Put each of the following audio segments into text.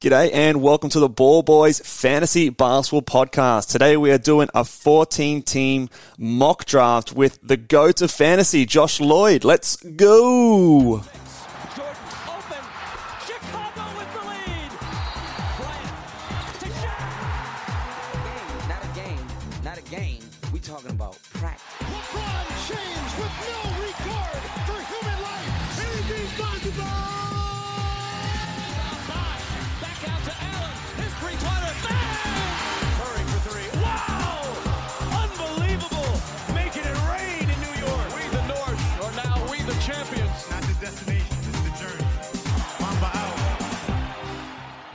G'day and welcome to the Ball Boys Fantasy Basketball Podcast. Today we are doing a 14-team mock draft with the GOAT of fantasy, Josh Lloyd. Let's go!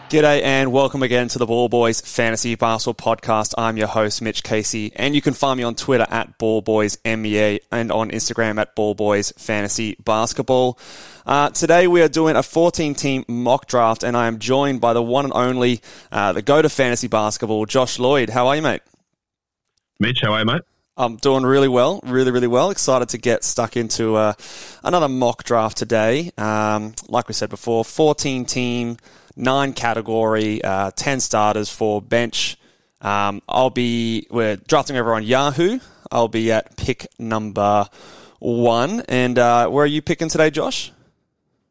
G'day and welcome again to the Ball Boys Fantasy Basketball Podcast. I'm your host, Mitch Casey, and you can find me on Twitter at BallBoysMBA and on Instagram at BallBoysFantasyBasketball. Today we are doing a 14-team mock draft, and I am joined by the one and only, the GOAT of fantasy basketball, Josh Lloyd. How are you, mate? Mitch, how are you, mate? I'm doing really well, really well. Excited to get stuck into another mock draft today. Like we said before, 14-team, 9-category, 10 starters for bench. We're drafting over on Yahoo. I'll be at pick number 1. And where are you picking today, Josh?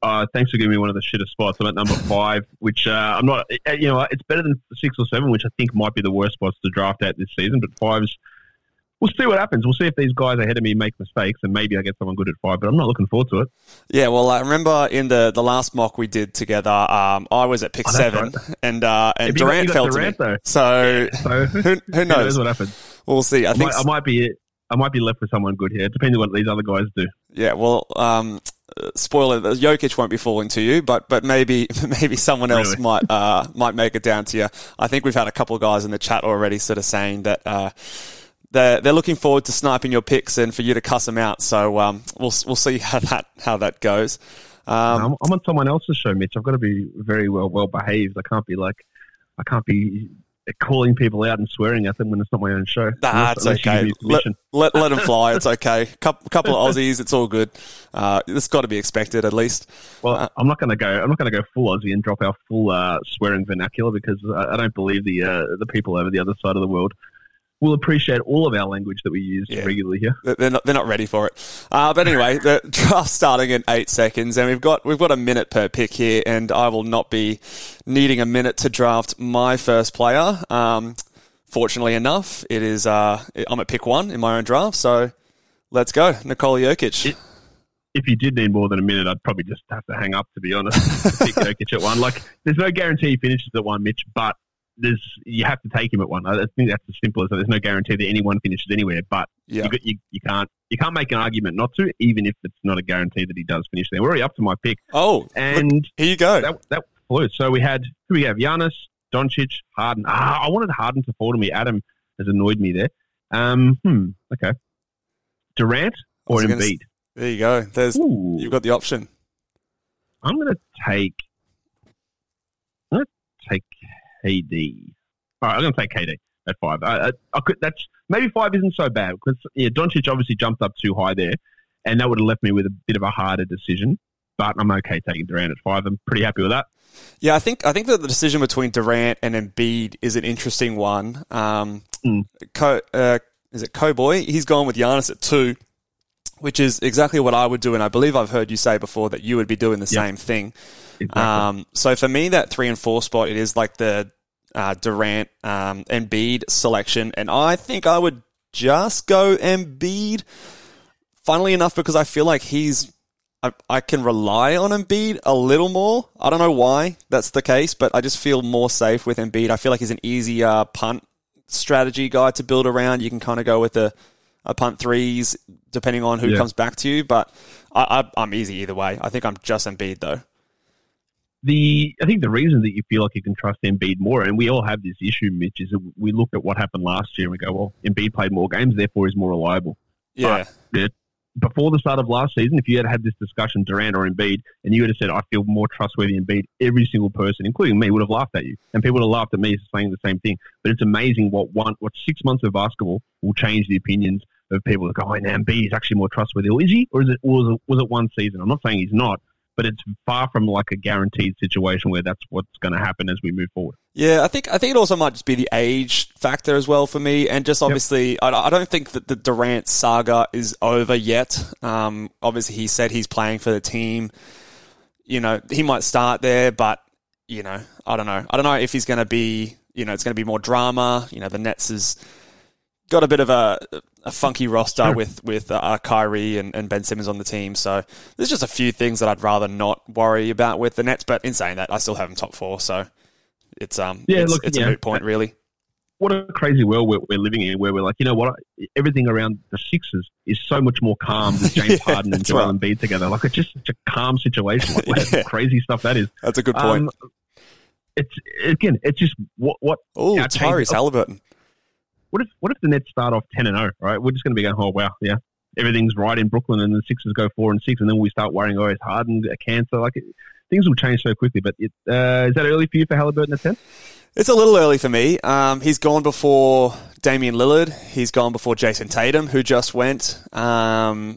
Thanks for giving me one of the shittest spots. I'm at number 5, which I'm not. You know, it's better than 6 or 7, which I think might be the worst spots to draft at this season. But 5's. We'll see what happens. We'll see if these guys ahead of me make mistakes and maybe I get someone good at 5, but I'm not looking forward to it. Yeah, well, I remember in the last mock we did together, I was at pick 7, right. and Durant fell to me. Though. So who knows what happens. We'll see. I might be left with someone good here, depending on what these other guys do. Yeah, well, spoiler, Jokic won't be falling to you, but maybe someone else might make it down to you. I think we've had a couple of guys in the chat already sort of saying that... They're looking forward to sniping your picks and for you to cuss them out. So we'll see how that goes. I'm on someone else's show, Mitch. I've got to be very well behaved. I can't be calling people out and swearing at them when it's not my own show. Nah, it's okay. Let them fly. It's okay. Couple of Aussies. It's all good. It's got to be expected at least. Well, I'm not going to go full Aussie and drop our full swearing vernacular because I don't believe the people over the other side of the world will appreciate all of our language that we use regularly here. They're not ready for it. But anyway, the draft's starting in 8 seconds, and we've got a minute per pick here, and I will not be needing a minute to draft my first player. Fortunately enough, it is I'm at pick 1 in my own draft, so let's go, Nikola Jokic. If you did need more than a minute, I'd probably just have to hang up, to be honest. Pick Jokic at 1. Like, there's no guarantee he finishes at 1, Mitch, but you have to take him at 1. I think that's as simple as that. There's no guarantee that anyone finishes anywhere, but you can't make an argument not to, even if it's not a guarantee that he does finish there. We're already up to my pick. Oh, and look, here you go. That flew. So we have Giannis, Doncic, Harden. I wanted Harden to fall to me. Adam has annoyed me there. Okay. Durant or Embiid? There you go. You've got the option. I'm going to take KD. All right, I'm going to take KD at 5. Maybe 5 isn't so bad because Doncic obviously jumped up too high there, and that would have left me with a bit of a harder decision. But I'm okay taking Durant at 5. I'm pretty happy with that. Yeah, I think that the decision between Durant and Embiid is an interesting one. Is it Cowboy? He's gone with Giannis at 2, which is exactly what I would do, and I believe I've heard you say before that you would be doing the same thing. Exactly. So for me, that 3 and 4 spot, it is like the Durant Embiid selection, and I think I would just go Embiid. Funnily enough, because I feel like I can rely on Embiid a little more. I don't know why that's the case, but I just feel more safe with Embiid. I feel like he's an easier punt strategy guy to build around. You can kind of go with a punt 3s depending on who comes back to you, but I'm easy either way. I think I'm just Embiid though. I think the reason that you feel like you can trust Embiid more, and we all have this issue, Mitch, is that we look at what happened last year and we go, well, Embiid played more games, therefore he's more reliable. Yeah. But before the start of last season, if you had this discussion, Durant or Embiid, and you would have said, I feel more trustworthy Embiid, every single person, including me, would have laughed at you. And people would have laughed at me for saying the same thing. But it's amazing what 6 months of basketball will change the opinions of people that go, oh, now Embiid is actually more trustworthy. Or is he? Or was it one season? I'm not saying he's not. But it's far from like a guaranteed situation where that's what's going to happen as we move forward. Yeah, I think it also might just be the age factor as well for me. And just obviously, yep. I don't think that the Durant saga is over yet. Obviously, he said he's playing for the team. You know, he might start there, but, you know, I don't know. I don't know if he's going to be, you know, it's going to be more drama. You know, the Nets has got a bit of a funky roster with Kyrie and Ben Simmons on the team. So there's just a few things that I'd rather not worry about with the Nets. But in saying that, I still have them top four. So it's a moot point, really. What a crazy world we're living in where we're like, you know what? Everything around the Sixers is so much more calm with James Harden and Joel Embiid together. Like, it's just such a calm situation. Like, yeah. Crazy stuff that is. That's a good point. It's just what oh, Tyrese Haliburton. What if the Nets start off 10-0, right? We're just going to be going, oh, wow, yeah. Everything's right in Brooklyn and the Sixers go 4-6 and then we start worrying, oh, it's Harden, a cancer. Like, things will change so quickly. But is that early for you for Haliburton at 10? It's a little early for me. He's gone before Damian Lillard. He's gone before Jason Tatum, who just went. Before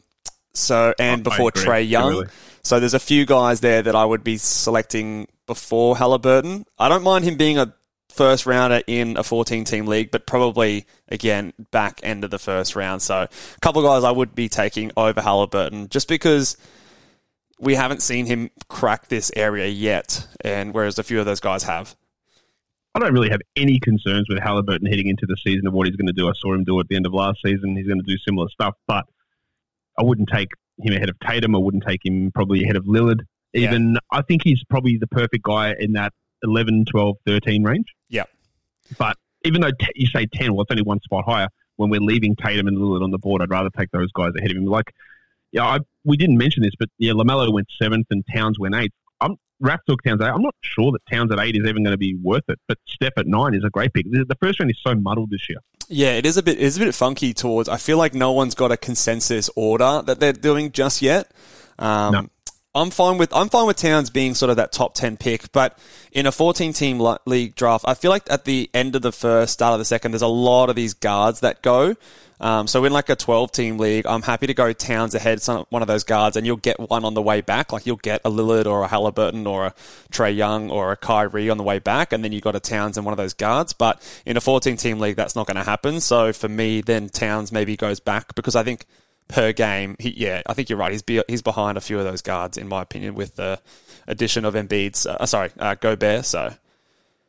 Trae Young. Really. So there's a few guys there that I would be selecting before Haliburton. I don't mind him being a first rounder in a 14-team league, but probably, again, back end of the first round. So a couple of guys I would be taking over Haliburton just because we haven't seen him crack this area yet, and whereas a few of those guys have. I don't really have any concerns with Haliburton heading into the season of what he's going to do. I saw him do it at the end of last season. He's going to do similar stuff, but I wouldn't take him ahead of Tatum. I wouldn't take him probably ahead of Lillard. Even yeah. I think he's probably the perfect guy in that 11, 12, 13 range. Yeah. But even though you say 10, well, it's only one spot higher. When we're leaving Tatum and Lillard on the board, I'd rather take those guys ahead of him. Like, yeah, we didn't mention this, but yeah, LaMelo went 7th and Towns went 8th. Raph took Towns at 8. I'm not sure that Towns at 8 is even going to be worth it, but Steph at 9 is a great pick. The first round is so muddled this year. Yeah, it is a bit funky towards, I feel like no one's got a consensus order that they're doing just yet. No. I'm fine with Towns being sort of that top 10 pick, but in a 14-team league draft, I feel like at the end of the first, start of the second, there's a lot of these guards that go. So in like a 12-team league, I'm happy to go Towns ahead one of those guards, and you'll get one on the way back. Like you'll get a Lillard or a Haliburton or a Trae Young or a Kyrie on the way back, and then you've got a Towns and one of those guards. But in a 14-team league, that's not going to happen. So for me, then Towns maybe goes back because I think per game, I think you're right. He's behind a few of those guards, in my opinion, with the addition of Embiid's. Gobert. So,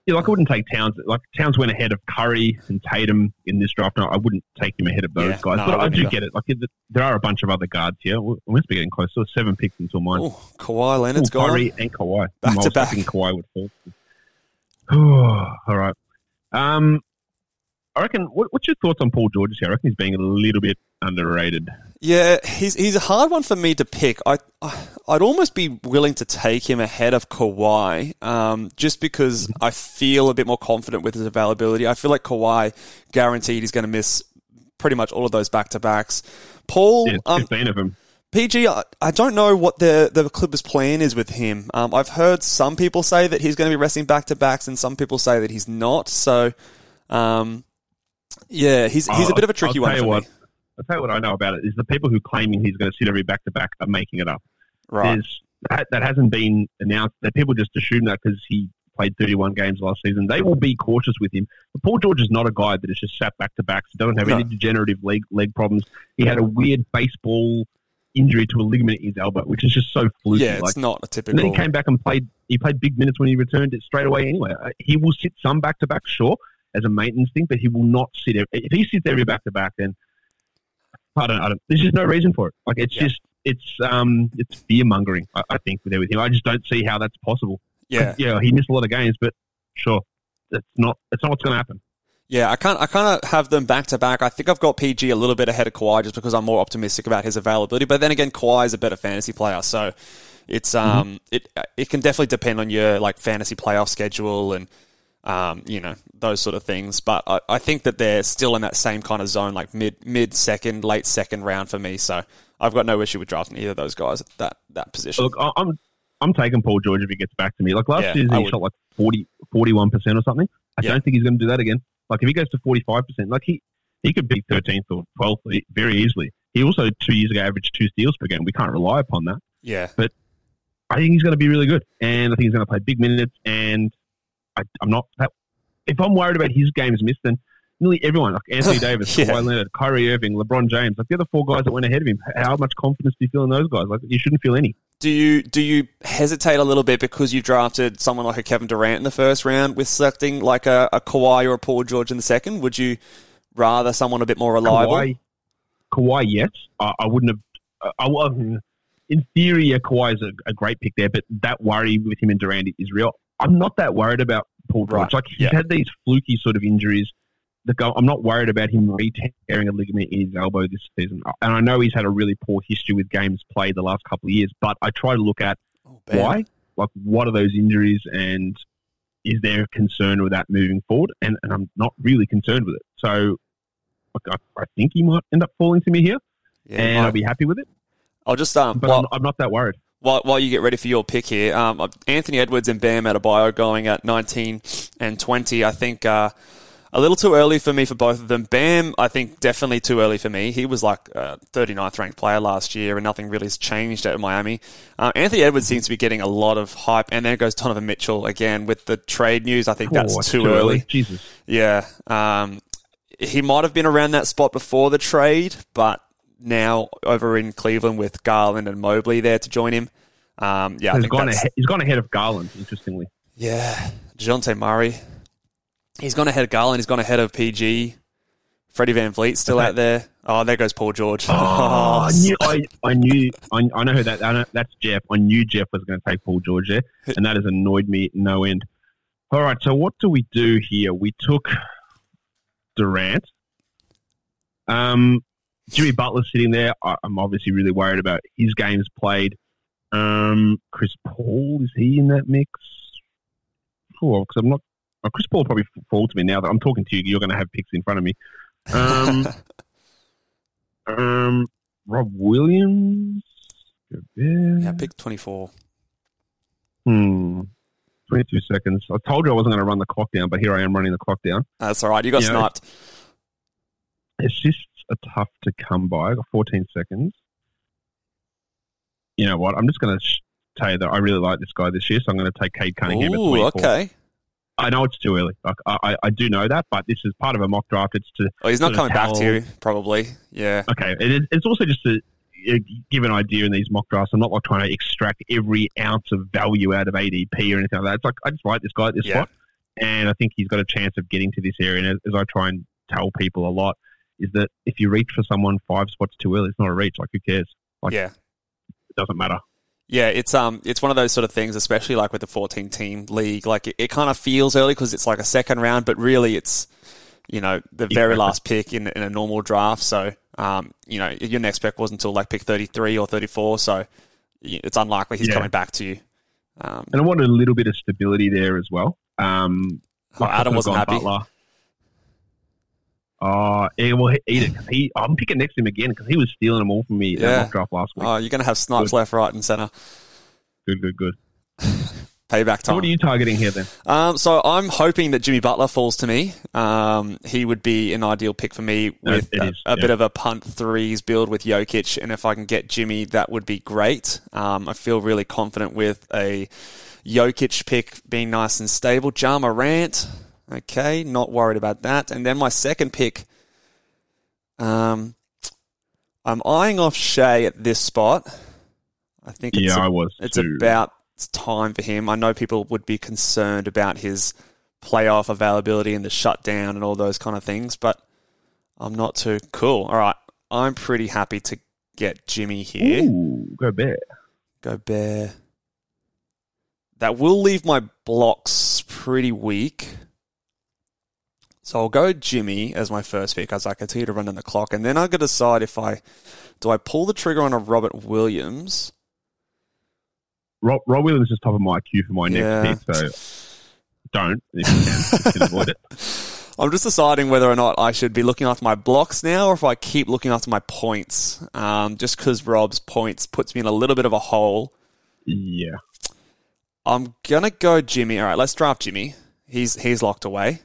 yeah, like I wouldn't take Towns. Like Towns went ahead of Curry and Tatum in this draft. No, I wouldn't take him ahead of those guys. No, but I do get it. Like there are a bunch of other guards here. We must be getting close. So 7 picks until mine. Ooh, Kawhi Leonard's gone. Curry and Kawhi back to back. I think Kawhi would fall. All right. I reckon. What's your thoughts on Paul George here? I reckon he's being a little bit underrated. Yeah, he's a hard one for me to pick. I'd almost be willing to take him ahead of Kawhi, just because I feel a bit more confident with his availability. I feel like Kawhi guaranteed he's going to miss pretty much all of those back-to-backs. Paul, 15 of them. PG, I don't know what the Clippers' plan is with him. I've heard some people say that he's going to be resting back-to-backs, and some people say that he's not. So, he's a bit of a tricky one for me. I'll tell you what I know about it is the people who claiming he's going to sit every back-to-back are making it up. Right. That hasn't been announced. That people just assume that because he played 31 games last season. They will be cautious with him. But Paul George is not a guy that is just sat back-to-backs. Doesn't have any degenerative leg problems. He had a weird baseball injury to a ligament in his elbow, which is just so fluky. Yeah, it's not a typical... And then he came back and played big minutes when he returned it straight away anyway. He will sit some back-to-back, sure, as a maintenance thing, but he will not sit... If he sits every back-to-back, then... I don't. There's just no reason for it. Like it's fear mongering. I think with everything, I just don't see how that's possible. Yeah, he missed a lot of games, but sure, it's not what's going to happen. Yeah, I kind of have them back to back. I think I've got PG a little bit ahead of Kawhi just because I'm more optimistic about his availability. But then again, Kawhi is a better fantasy player, so it's it can definitely depend on your like fantasy playoff schedule and you know, those sort of things. But I think that they're still in that same kind of zone, like mid second, late second round for me. So I've got no issue with drafting either of those guys at that position. Look, I'm taking Paul George if he gets back to me. Like last season, he shot like 41% or something. I don't think he's going to do that again. Like if he goes to 45%, like he could be 13th or 12th very easily. He also 2 years ago averaged 2 steals per game. We can't rely upon that. Yeah, but I think he's going to be really good, and I think he's going to play big minutes. And I'm not. If I'm worried about his games missed, then nearly everyone, like Anthony Davis, Kawhi Leonard, Kyrie Irving, LeBron James, like the other 4 guys that went ahead of him, how much confidence do you feel in those guys? Like you shouldn't feel any. Do you hesitate a little bit because you drafted someone like a Kevin Durant in the first round with selecting like a Kawhi or a Paul George in the second? Would you rather someone a bit more reliable? Kawhi, yes. I wouldn't have. In theory, Kawhi is a great pick there, but that worry with him and Durant is real. I'm not that worried about Paul George. Right. Like he's had these fluky sort of injuries. I'm not worried about him re-tearing a ligament in his elbow this season. And I know he's had a really poor history with games played the last couple of years, but I try to look at why. Like, what are those injuries and is there a concern with that moving forward? And I'm not really concerned with it. So like, I think he might end up falling to me here, and I'll be happy with it. I'll just but I'm not that worried. While you get ready for your pick here, Anthony Edwards and Bam Adebayo going at 19 and 20, I think... a little too early for me for both of them. Bam, I think definitely too early for me. He was like a 39th ranked player last year and nothing really has changed at Miami. Anthony Edwards seems to be getting a lot of hype. And there goes Donovan Mitchell again with the trade news. I think that's too early. Jesus. Yeah. He might have been around that spot before the trade, but now over in Cleveland with Garland and Mobley there to join him. He's gone ahead of Garland, interestingly. Yeah. DeJounte Murray. He's gone ahead of Garland. He's gone ahead of PG. Freddie VanVleet's still out there. Oh, there goes Paul George. Oh, that's Jeff. I knew Jeff was going to take Paul George there, and that has annoyed me no end. All right, so what do we do here? We took Durant. Jimmy Butler's sitting there. I'm obviously really worried about his games played. Chris Paul, is he in that mix? Cool, because I'm not. Chris Paul probably falls to me now that I'm talking to you. You're going to have picks in front of me. Rob Williams. Yeah, pick 24. 22 seconds. I told you I wasn't going to run the clock down, but here I am running the clock down. That's all right. You got sniped. Assists are tough to come by. I got 14 seconds. You know what? I'm just going to tell you that I really like this guy this year, so I'm going to take Cade Cunningham at 24. Okay. I know it's too early. Like, I do know that, but this is part of a mock draft. It's to he's not coming back to you, probably. Yeah. Okay. It's also just to give an idea in these mock drafts. I'm not like trying to extract every ounce of value out of ADP or anything like that. It's like I just like this guy at this spot, and I think he's got a chance of getting to this area. And as I try and tell people a lot, is that if you reach for someone 5 spots too early, it's not a reach. Like who cares? Like, it doesn't matter. Yeah, it's one of those sort of things, especially like with the 14-team league. Like it kind of feels early because it's like a second round, but really it's, you know, the very last pick in a normal draft. So, you know, your next pick wasn't until like pick 33 or 34. So it's unlikely he's coming back to you. And I wanted a little bit of stability there as well. Adam wasn't happy. I'm picking next to him again because he was stealing them all from me in the mock draft last week. Oh, you're going to have snipes left, right, and centre. Good. Payback time. So what are you targeting here then? So I'm hoping that Jimmy Butler falls to me. He would be an ideal pick for me with a bit of a punt threes build with Jokic, and if I can get Jimmy, that would be great. I feel really confident with a Jokic pick being nice and stable. Ja Morant. Okay, not worried about that. And then my second pick, I'm eyeing off Shea at this spot. I think it's about time for him. I know people would be concerned about his playoff availability and the shutdown and all those kind of things, but I'm not too cool. All right, I'm pretty happy to get Jimmy here. Ooh, Go Bear. That will leave my blocks pretty weak. So I'll go Jimmy as my first pick as I continue to run down the clock. And then I've got to decide if I pull the trigger on a Robert Williams Roy Williams is top of my queue for my next pick, so don't if you can avoid it. I'm just deciding whether or not I should be looking after my blocks now or if I keep looking after my points, just because Rob's points puts me in a little bit of a hole. Yeah. I'm going to go Jimmy. All right, let's draft Jimmy. He's locked away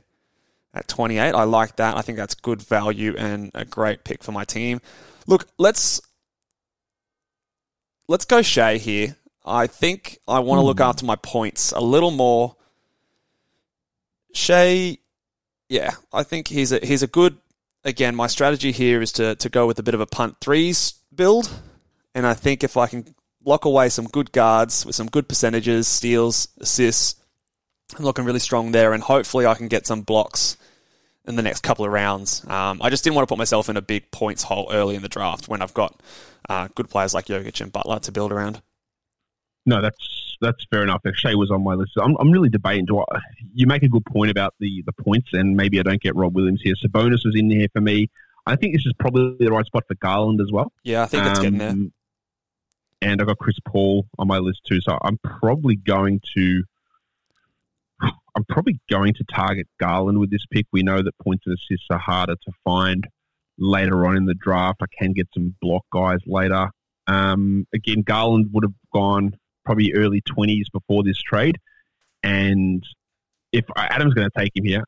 at 28. I like that. I think that's good value and a great pick for my team. Look, let's go Shea here. I think I want to look after my points a little more. Shea... yeah, I think he's a good... Again, my strategy here is to go with a bit of a punt threes build, and I think if I can lock away some good guards with some good percentages, steals, assists, I'm looking really strong there, and hopefully I can get some blocks in the next couple of rounds. I just didn't want to put myself in a big points hole early in the draft when I've got good players like Jokic and Butler to build around. No, that's fair enough. Shea was on my list. I'm really debating. You make a good point about the points, and maybe I don't get Rob Williams here. Sabonis is in there for me. I think this is probably the right spot for Garland as well. Yeah, I think it's getting there. And I've got Chris Paul on my list too, so I'm probably going to target Garland with this pick. We know that points and assists are harder to find later on in the draft. I can get some block guys later. Again, Garland would have gone probably early 20s before this trade. And if Adam's going to take him here...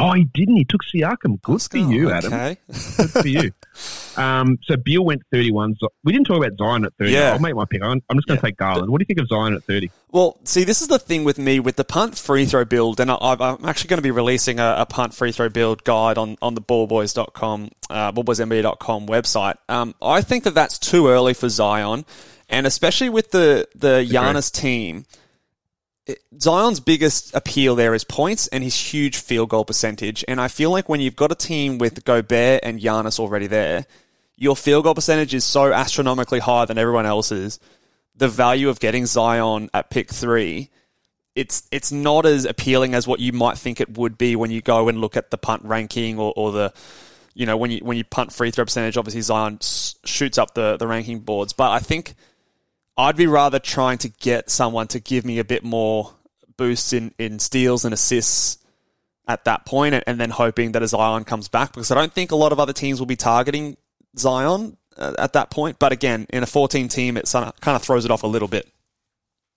Oh, he didn't. He took Siakam. Good for you, Adam. Okay. Good for you. So Beal went 31. We didn't talk about Zion at 30. Yeah. I'll make my pick. I'm just going to take Garland. What do you think of Zion at 30? Well, see, this is the thing with me with the punt free throw build, and I'm actually going to be releasing a punt free throw build guide on the ballboys.com, ballboysnba.com website. I think that's too early for Zion, and especially with the Giannis team. Zion's biggest appeal there is points and his huge field goal percentage. And I feel like when you've got a team with Gobert and Giannis already there, your field goal percentage is so astronomically higher than everyone else's. The value of getting Zion at pick 3, it's not as appealing as what you might think it would be when you go and look at the punt ranking or the, you know, when you punt free throw percentage, obviously Zion shoots up the ranking boards. But I think I'd be rather trying to get someone to give me a bit more boost in steals and assists at that point, and then hoping that as Zion comes back, because I don't think a lot of other teams will be targeting Zion at that point. But again, in a 14 team, it kind of throws it off a little bit.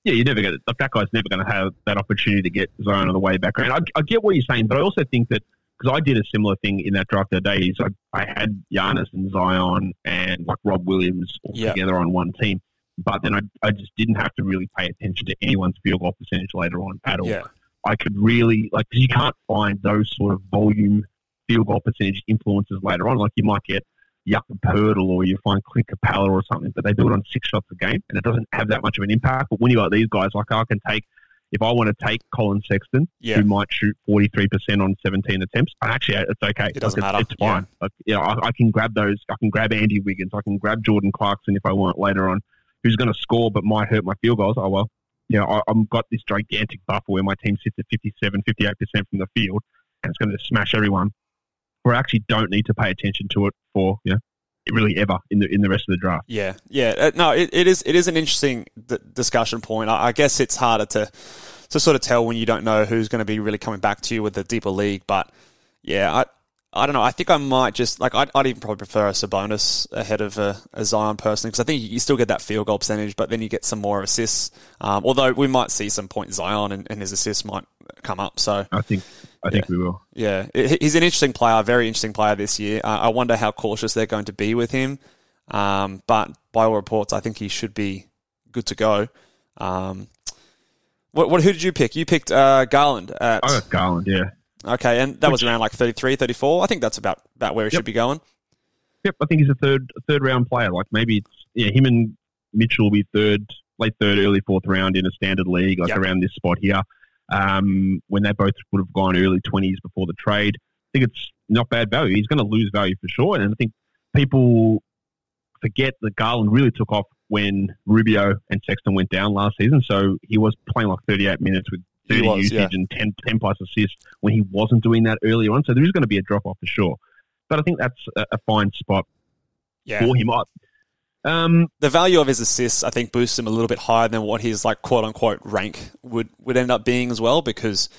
Yeah, you're never going to... that guy's never going to have that opportunity to get Zion on the way back. And I get what you're saying, but I also think that, because I did a similar thing in that draft the other day, is I had Giannis and Zion and like Rob Williams all together on one team. But then I just didn't have to really pay attention to anyone's field goal percentage later on at all. Yeah. I could really, like, because you can't find those sort of volume field goal percentage influences later on. Like, you might get Jakob Poeltl or you find Clint Capella or something, but they do it on 6 shots a game and it doesn't have that much of an impact. But when you got these guys, like, I can take, if I want to take Colin Sexton, who might shoot 43% on 17 attempts, actually, it's okay. It doesn't matter. It's fine. Yeah. Like, you know, I can grab those. I can grab Andy Wiggins. I can grab Jordan Clarkson if I want later on, who's going to score but might hurt my field goals. Oh, well, you know, I've got this gigantic buffer where my team sits at 57, 58% from the field, and it's going to smash everyone. Or I actually don't need to pay attention to it for, you know, really ever in the rest of the draft. Yeah, yeah. No, it is an interesting discussion point. I guess it's harder to sort of tell when you don't know who's going to be really coming back to you with the deeper league. But, yeah, I don't know. I think I might just... like, I'd even probably prefer a Sabonis ahead of a Zion personally, because I think you still get that field goal percentage, but then you get some more assists. Although we might see some point Zion and his assists might come up. So I think we will. Yeah. He's an interesting player, very interesting player this year. I wonder how cautious they're going to be with him. But by all reports, I think he should be good to go. Who did you pick? You picked Garland. I got Garland, yeah. Okay, and that was around like 33, 34. I think that's about where he should be going. Yep, I think he's a third round player. Like, maybe it's, yeah, him and Mitchell will be late third, early fourth round in a standard league, like around this spot here. When they both would have gone early 20s before the trade, I think it's not bad value. He's going to lose value for sure, and I think people forget that Garland really took off when Rubio and Sexton went down last season. So he was playing like 38 minutes with 30 usage and 10 plus assists when he wasn't doing that earlier on. So there is going to be a drop-off for sure. But I think that's a fine spot for him. The value of his assists, I think, boosts him a little bit higher than what his like quote unquote rank would end up being as well. Because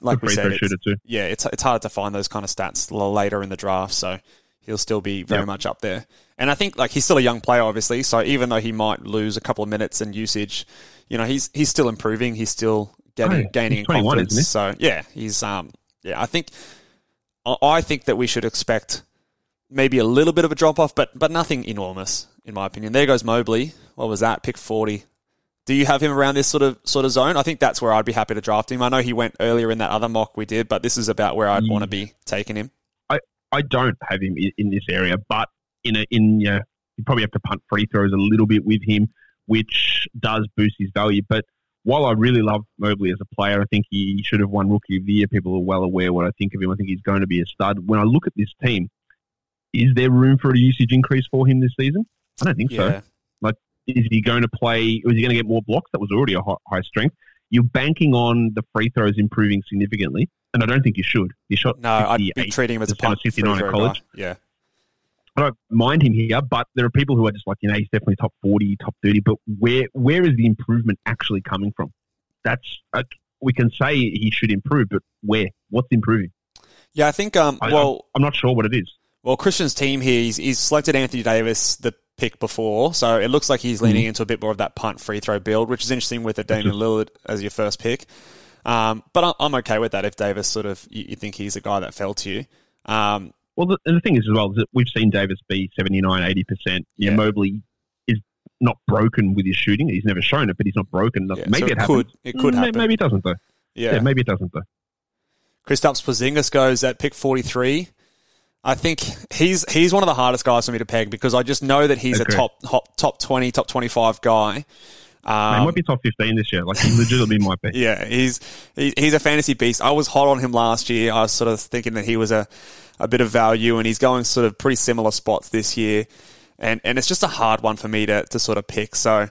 like we said, it's hard to find those kind of stats later in the draft. So he'll still be very much up there. And I think like he's still a young player, obviously. So even though he might lose a couple of minutes in usage, you know, he's still improving. He's still gaining in confidence. So he's I think that we should expect maybe a little bit of a drop off, but nothing enormous in my opinion. There goes Mobley. What was that? Pick 40. Do you have him around this sort of zone? I think that's where I'd be happy to draft him. I know he went earlier in that other mock we did, but this is about where I'd want to be taking him. I don't have him in this area, but you probably have to punt free throws a little bit with him, which does boost his value. But while I really love Mobley as a player, I think he should have won Rookie of the Year. People are well aware what I think of him. I think he's going to be a stud. When I look at this team, is there room for a usage increase for him this season? I don't think so. Like, is he going to play? Was he going to get more blocks? That was already a high strength. You're banking on the free throws improving significantly, and I don't think you should. He shot 58. I'd be treating him as a punt. 59 at college. Yeah. I don't mind him here, but there are people who are just like, he's definitely top 40, top 30, but where is the improvement actually coming from? That's we can say he should improve, but where? What's improving? Yeah, I think, I'm not sure what it is. Well, Christian's team here, he's selected Anthony Davis the pick before, so it looks like he's leaning into a bit more of that punt free throw build, which is interesting with a Damian Lillard as your first pick. But I'm okay with that if Davis sort of, you think he's a guy that fell to you. Well, the thing is as well is that we've seen Davis be 79, 80%. Yeah, Mobley is not broken with his shooting. He's never shown it, but he's not broken. Yeah, maybe so it happens. It could happen. Maybe it doesn't, though. Yeah, maybe it doesn't, though. Kristaps Porzingis goes at pick 43. I think he's one of the hardest guys for me to peg because I just know that he's a top 20, top 25 guy. He might be top 15 this year. Like, he legitimately might be. Yeah, he's a fantasy beast. I was hot on him last year. I was sort of thinking that he was a bit of value, and he's going sort of pretty similar spots this year. And it's just a hard one for me to sort of pick. So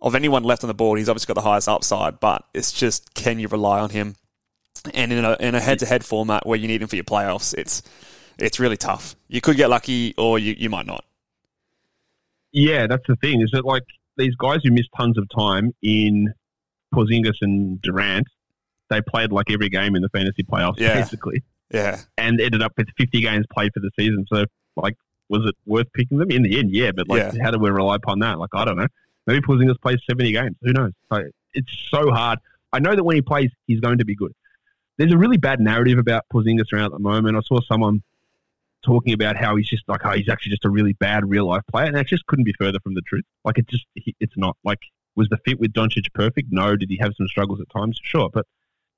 of anyone left on the board, he's obviously got the highest upside, but it's just, can you rely on him? And in a head-to-head format where you need him for your playoffs, it's really tough. You could get lucky, or you might not. Yeah, that's the thing. Is that like these guys who missed tons of time in Porzingis and Durant, they played like every game in the fantasy playoffs, basically. Yeah. And ended up with 50 games played for the season. So, like, was it worth picking them? In the end, yeah. But, like, how do we rely upon that? Like, I don't know. Maybe Porzingis plays 70 games. Who knows? Like, it's so hard. I know that when he plays, he's going to be good. There's a really bad narrative about Porzingis around at the moment. I saw someone talking about how he's just like, he's actually just a really bad real-life player. And that just couldn't be further from the truth. Like, it's not. Like, was the fit with Doncic perfect? No. Did he have some struggles at times? Sure. But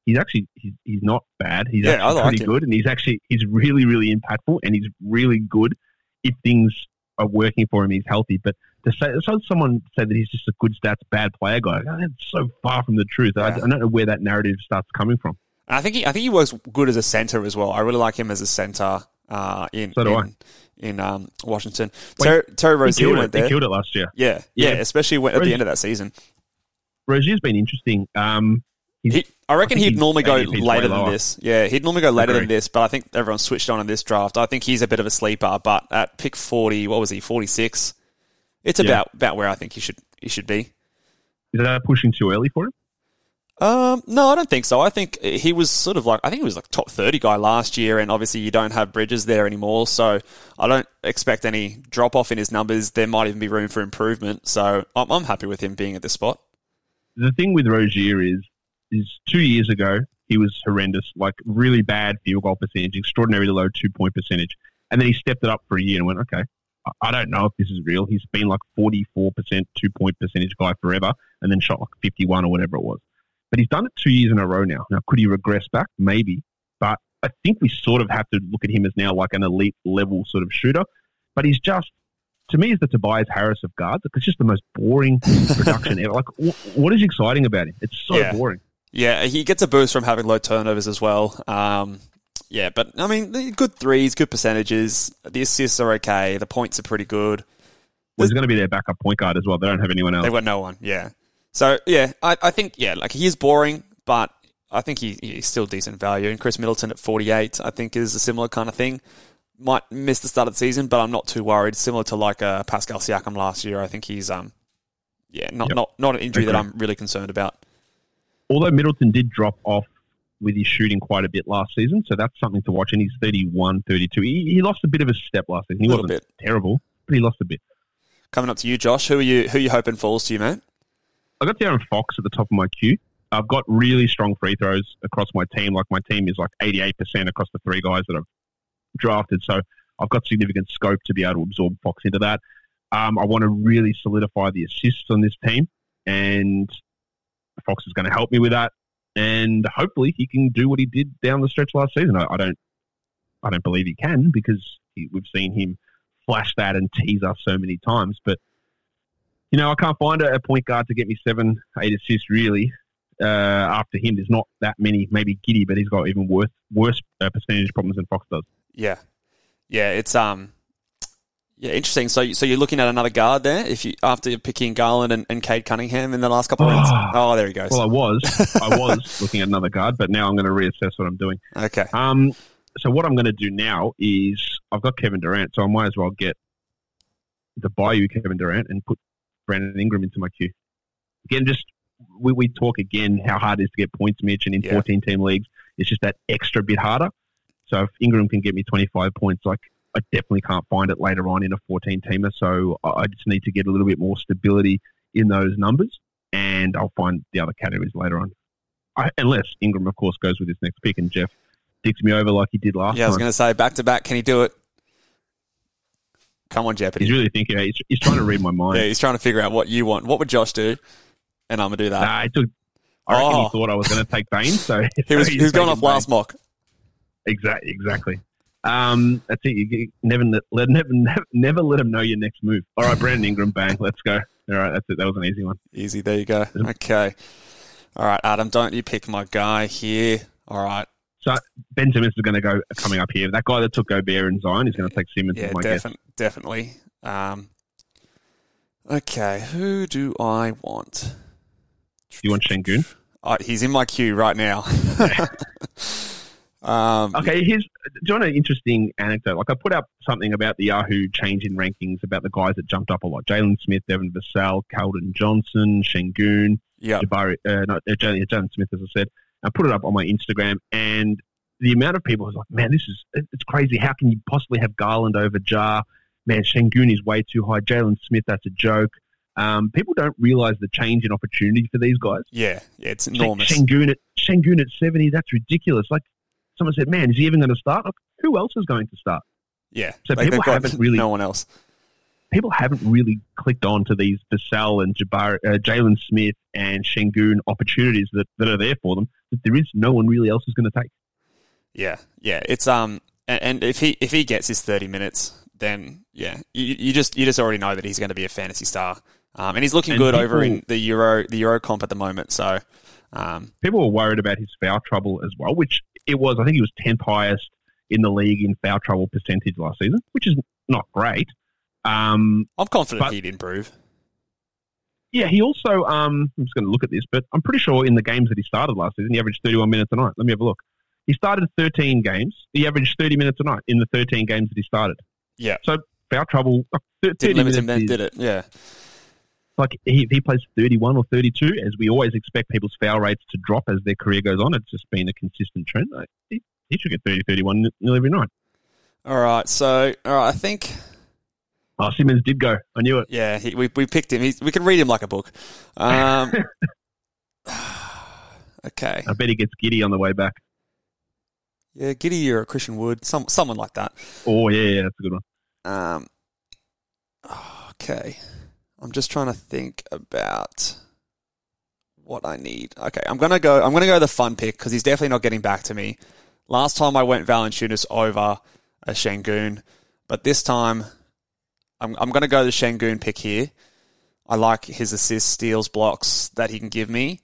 he's actually, he's not bad. He's actually pretty good. And he's really, really impactful, and he's really good if things are working for him. He's healthy. But to say, someone said that he's just a good stats, bad player guy, that's so far from the truth. Yeah. I don't know where that narrative starts coming from. And I think he works good as a center as well. I really like him as a center in Washington. Terry Rozier went there. They killed it last year. Yeah, especially at the end of that season. Rozier's been interesting. I reckon he'd normally go later than this. Yeah, he'd normally go later than this, but I think everyone switched on in this draft. I think he's a bit of a sleeper, but at pick 40, what was he, 46? It's about where I think he should be. Is that pushing too early for him? No, I don't think so. I think he was like top 30 guy last year, and obviously you don't have Bridges there anymore, so I don't expect any drop-off in his numbers. There might even be room for improvement, so I'm happy with him being at this spot. The thing with Rozier is 2 years ago, he was horrendous, like really bad field goal percentage, extraordinarily low two-point percentage. And then he stepped it up for a year and went, okay, I don't know if this is real. He's been like 44% two-point percentage guy forever, and then shot like 51 or whatever it was. But he's done it 2 years in a row now. Now, could he regress back? Maybe. But I think we sort of have to look at him as now like an elite-level sort of shooter. But he's just, to me, he's the Tobias Harris of guards. It's just the most boring production ever. Like, what is exciting about him? It's so boring. Yeah, he gets a boost from having low turnovers as well. But, I mean, good threes, good percentages. The assists are okay. The points are pretty good. Well, he's going to be their backup point guard as well. They don't have anyone else. They've got no one, So, I think, like, he is boring, but I think he's still decent value. And Chris Middleton at 48, I think, is a similar kind of thing. might miss the start of the season, but I'm not too worried. Similar to like Pascal Siakam last year, I think he's not an injury that I'm really concerned about. Although Middleton did drop off with his shooting quite a bit last season, so that's something to watch. And he's 31, 32. He lost a bit of a step last season. He wasn't terrible, but he lost a bit. Coming up to you, Josh. Who are you hoping falls to you, man? I got De'Aaron Fox at the top of my queue. I've got really strong free throws across my team. Like my team is like 88% across the three guys that I've drafted. So I've got significant scope to be able to absorb Fox into that. I want to really solidify the assists on this team, and Fox is going to help me with that. And hopefully he can do what he did down the stretch last season. I don't believe he can, because we've seen him flash that and tease us so many times. But you know, I can't find a point guard to get me 7-8 assists really. After him, there's not that many. Maybe Giddey, but he's got even worse percentage problems than Fox does. Yeah, it's interesting. So you're looking at another guard there after picking Garland and Cade Cunningham in the last couple of rounds. Oh, there he goes. Well, I was looking at another guard, but now I'm going to reassess what I'm doing. Okay. So what I'm going to do now is I've got Kevin Durant, so I might as well get the Bayou Kevin Durant and put Brandon Ingram into my queue again. Just. We talk again how hard it is to get points, Mitch, and in 14-team leagues, it's just that extra bit harder. So if Ingram can get me 25 points, like I definitely can't find it later on in a 14-teamer. So I just need to get a little bit more stability in those numbers, and I'll find the other categories later on. Unless Ingram, of course, goes with his next pick, and Jeff dicks me over like he did last time. Yeah, I was going to say, back-to-back, can he do it? Come on, Jeopardy. He's really thinking. He's trying to read my mind. Yeah, he's trying to figure out what you want. What would Josh do? And I'm going to do that. I reckon he thought I was going to take Bane. So he was going off Bane. Last mock. Exactly. That's it. You never let him know your next move. All right, Brandon Ingram, bang. Let's go. All right, that's it. That was an easy one. Easy. There you go. Okay. All right, Adam, don't you pick my guy here. All right. So Ben Simmons is going to go coming up here. That guy that took Gobert and Zion is going to take Simmons. Yeah, definitely. Okay, who do I want? Do you want Şengün? He's in my queue right now. Okay, do you want an interesting anecdote? Like I put up something about the Yahoo change in rankings about the guys that jumped up a lot. Jalen Smith, Devin Vassell, Keldon Johnson, Şengün, Jalen Smith, as I said. I put it up on my Instagram, and the amount of people was like, man, it's crazy. How can you possibly have Garland over Jar? Man, Şengün is way too high. Jalen Smith, that's a joke. People don't realise the change in opportunity for these guys. Yeah, it's enormous. Şengün at 70, that's ridiculous. Like someone said, man, is he even going to start? Like, who else is going to start? Yeah, so people haven't really. No one else. People haven't really clicked on to these Vassell and Jalen Smith and Şengün opportunities that are there for them. That there is no one really else is going to take. Yeah, it's and if he gets his 30 minutes. Then yeah, you just already know that he's going to be a fantasy star, and he's looking good over in the Euro comp at the moment. So people were worried about his foul trouble as well, which it was. I think he was 10th highest in the league in foul trouble percentage last season, which is not great. I'm confident he'd improve. Yeah, he also. I'm just going to look at this, but I'm pretty sure in the games that he started last season, he averaged 31 minutes a night. Let me have a look. He started 13 games. He averaged 30 minutes a night in the 13 games that he started. Yeah. So foul trouble. Didn't limit him then, did it? Yeah. Like he plays 31 or 32, as we always expect people's foul rates to drop as their career goes on. It's just been a consistent trend. Like, he should get 30, 31 nearly every night. All right, I think. Oh, Simmons did go. I knew it. Yeah, we picked him. We can read him like a book. Okay. I bet he gets giddy on the way back. Yeah, Giddey or Christian Wood, someone like that. Oh, yeah, that's a good one. Okay. I'm just trying to think about what I need. Okay, I'm going to go the fun pick because he's definitely not getting back to me. Last time I went Valanciunas over a Şengün, but this time I'm going to go the Şengün pick here. I like his assists, steals, blocks that he can give me.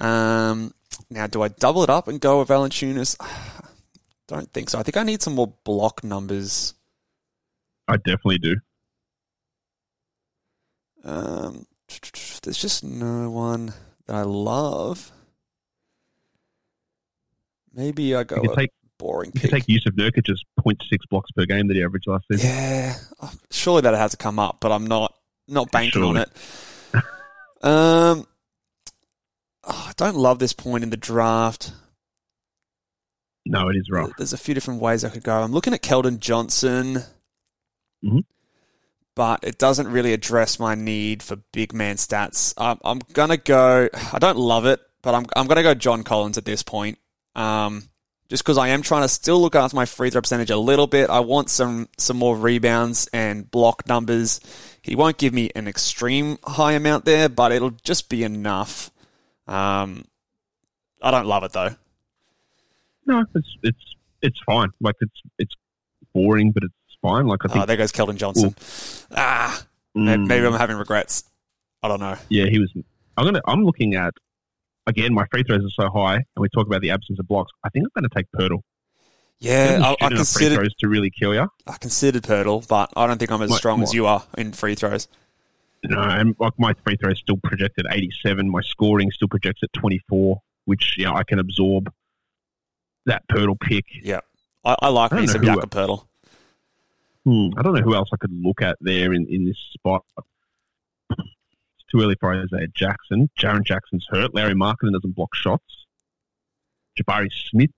Now, do I double it up and go with Valanciunas? Don't think so. I think I need some more block numbers. I definitely do. There's just no one that I love. Maybe I go. You can take boring pick. You take Yusuf Nurkic's 0.6 blocks per game that he averaged last season. Yeah, surely that has to come up, but I'm not banking surely. On it. I don't love this point in the draft. No, it is rough. There's a few different ways I could go. I'm looking at Keldon Johnson, but it doesn't really address my need for big man stats. I'm gonna go. I don't love it, but I'm gonna go John Collins at this point. Just because I am trying to still look after my free throw percentage a little bit. I want some more rebounds and block numbers. He won't give me an extreme high amount there, but it'll just be enough. I don't love it though. No, it's fine. Like it's boring, but it's fine. Like I think there goes Keldon Johnson. Ooh. Maybe I'm having regrets. I don't know. Yeah, he was. I'm looking at again. My free throws are so high, and we talk about the absence of blocks. I think I'm going to take Poeltl. Yeah, I considered free throws to really kill you. I considered Poeltl, but I don't think I'm as strong as you are in free throws. No, and like my free throw is still projected 87. My scoring still projects at 24, which I can absorb. That Poeltl pick. Yeah. I like me some Jakob Poeltl. I don't know who else I could look at there in this spot. It's too early for Isaiah Jackson. Jaren Jackson's hurt. Larry Markkinen doesn't block shots. Jabari Smith,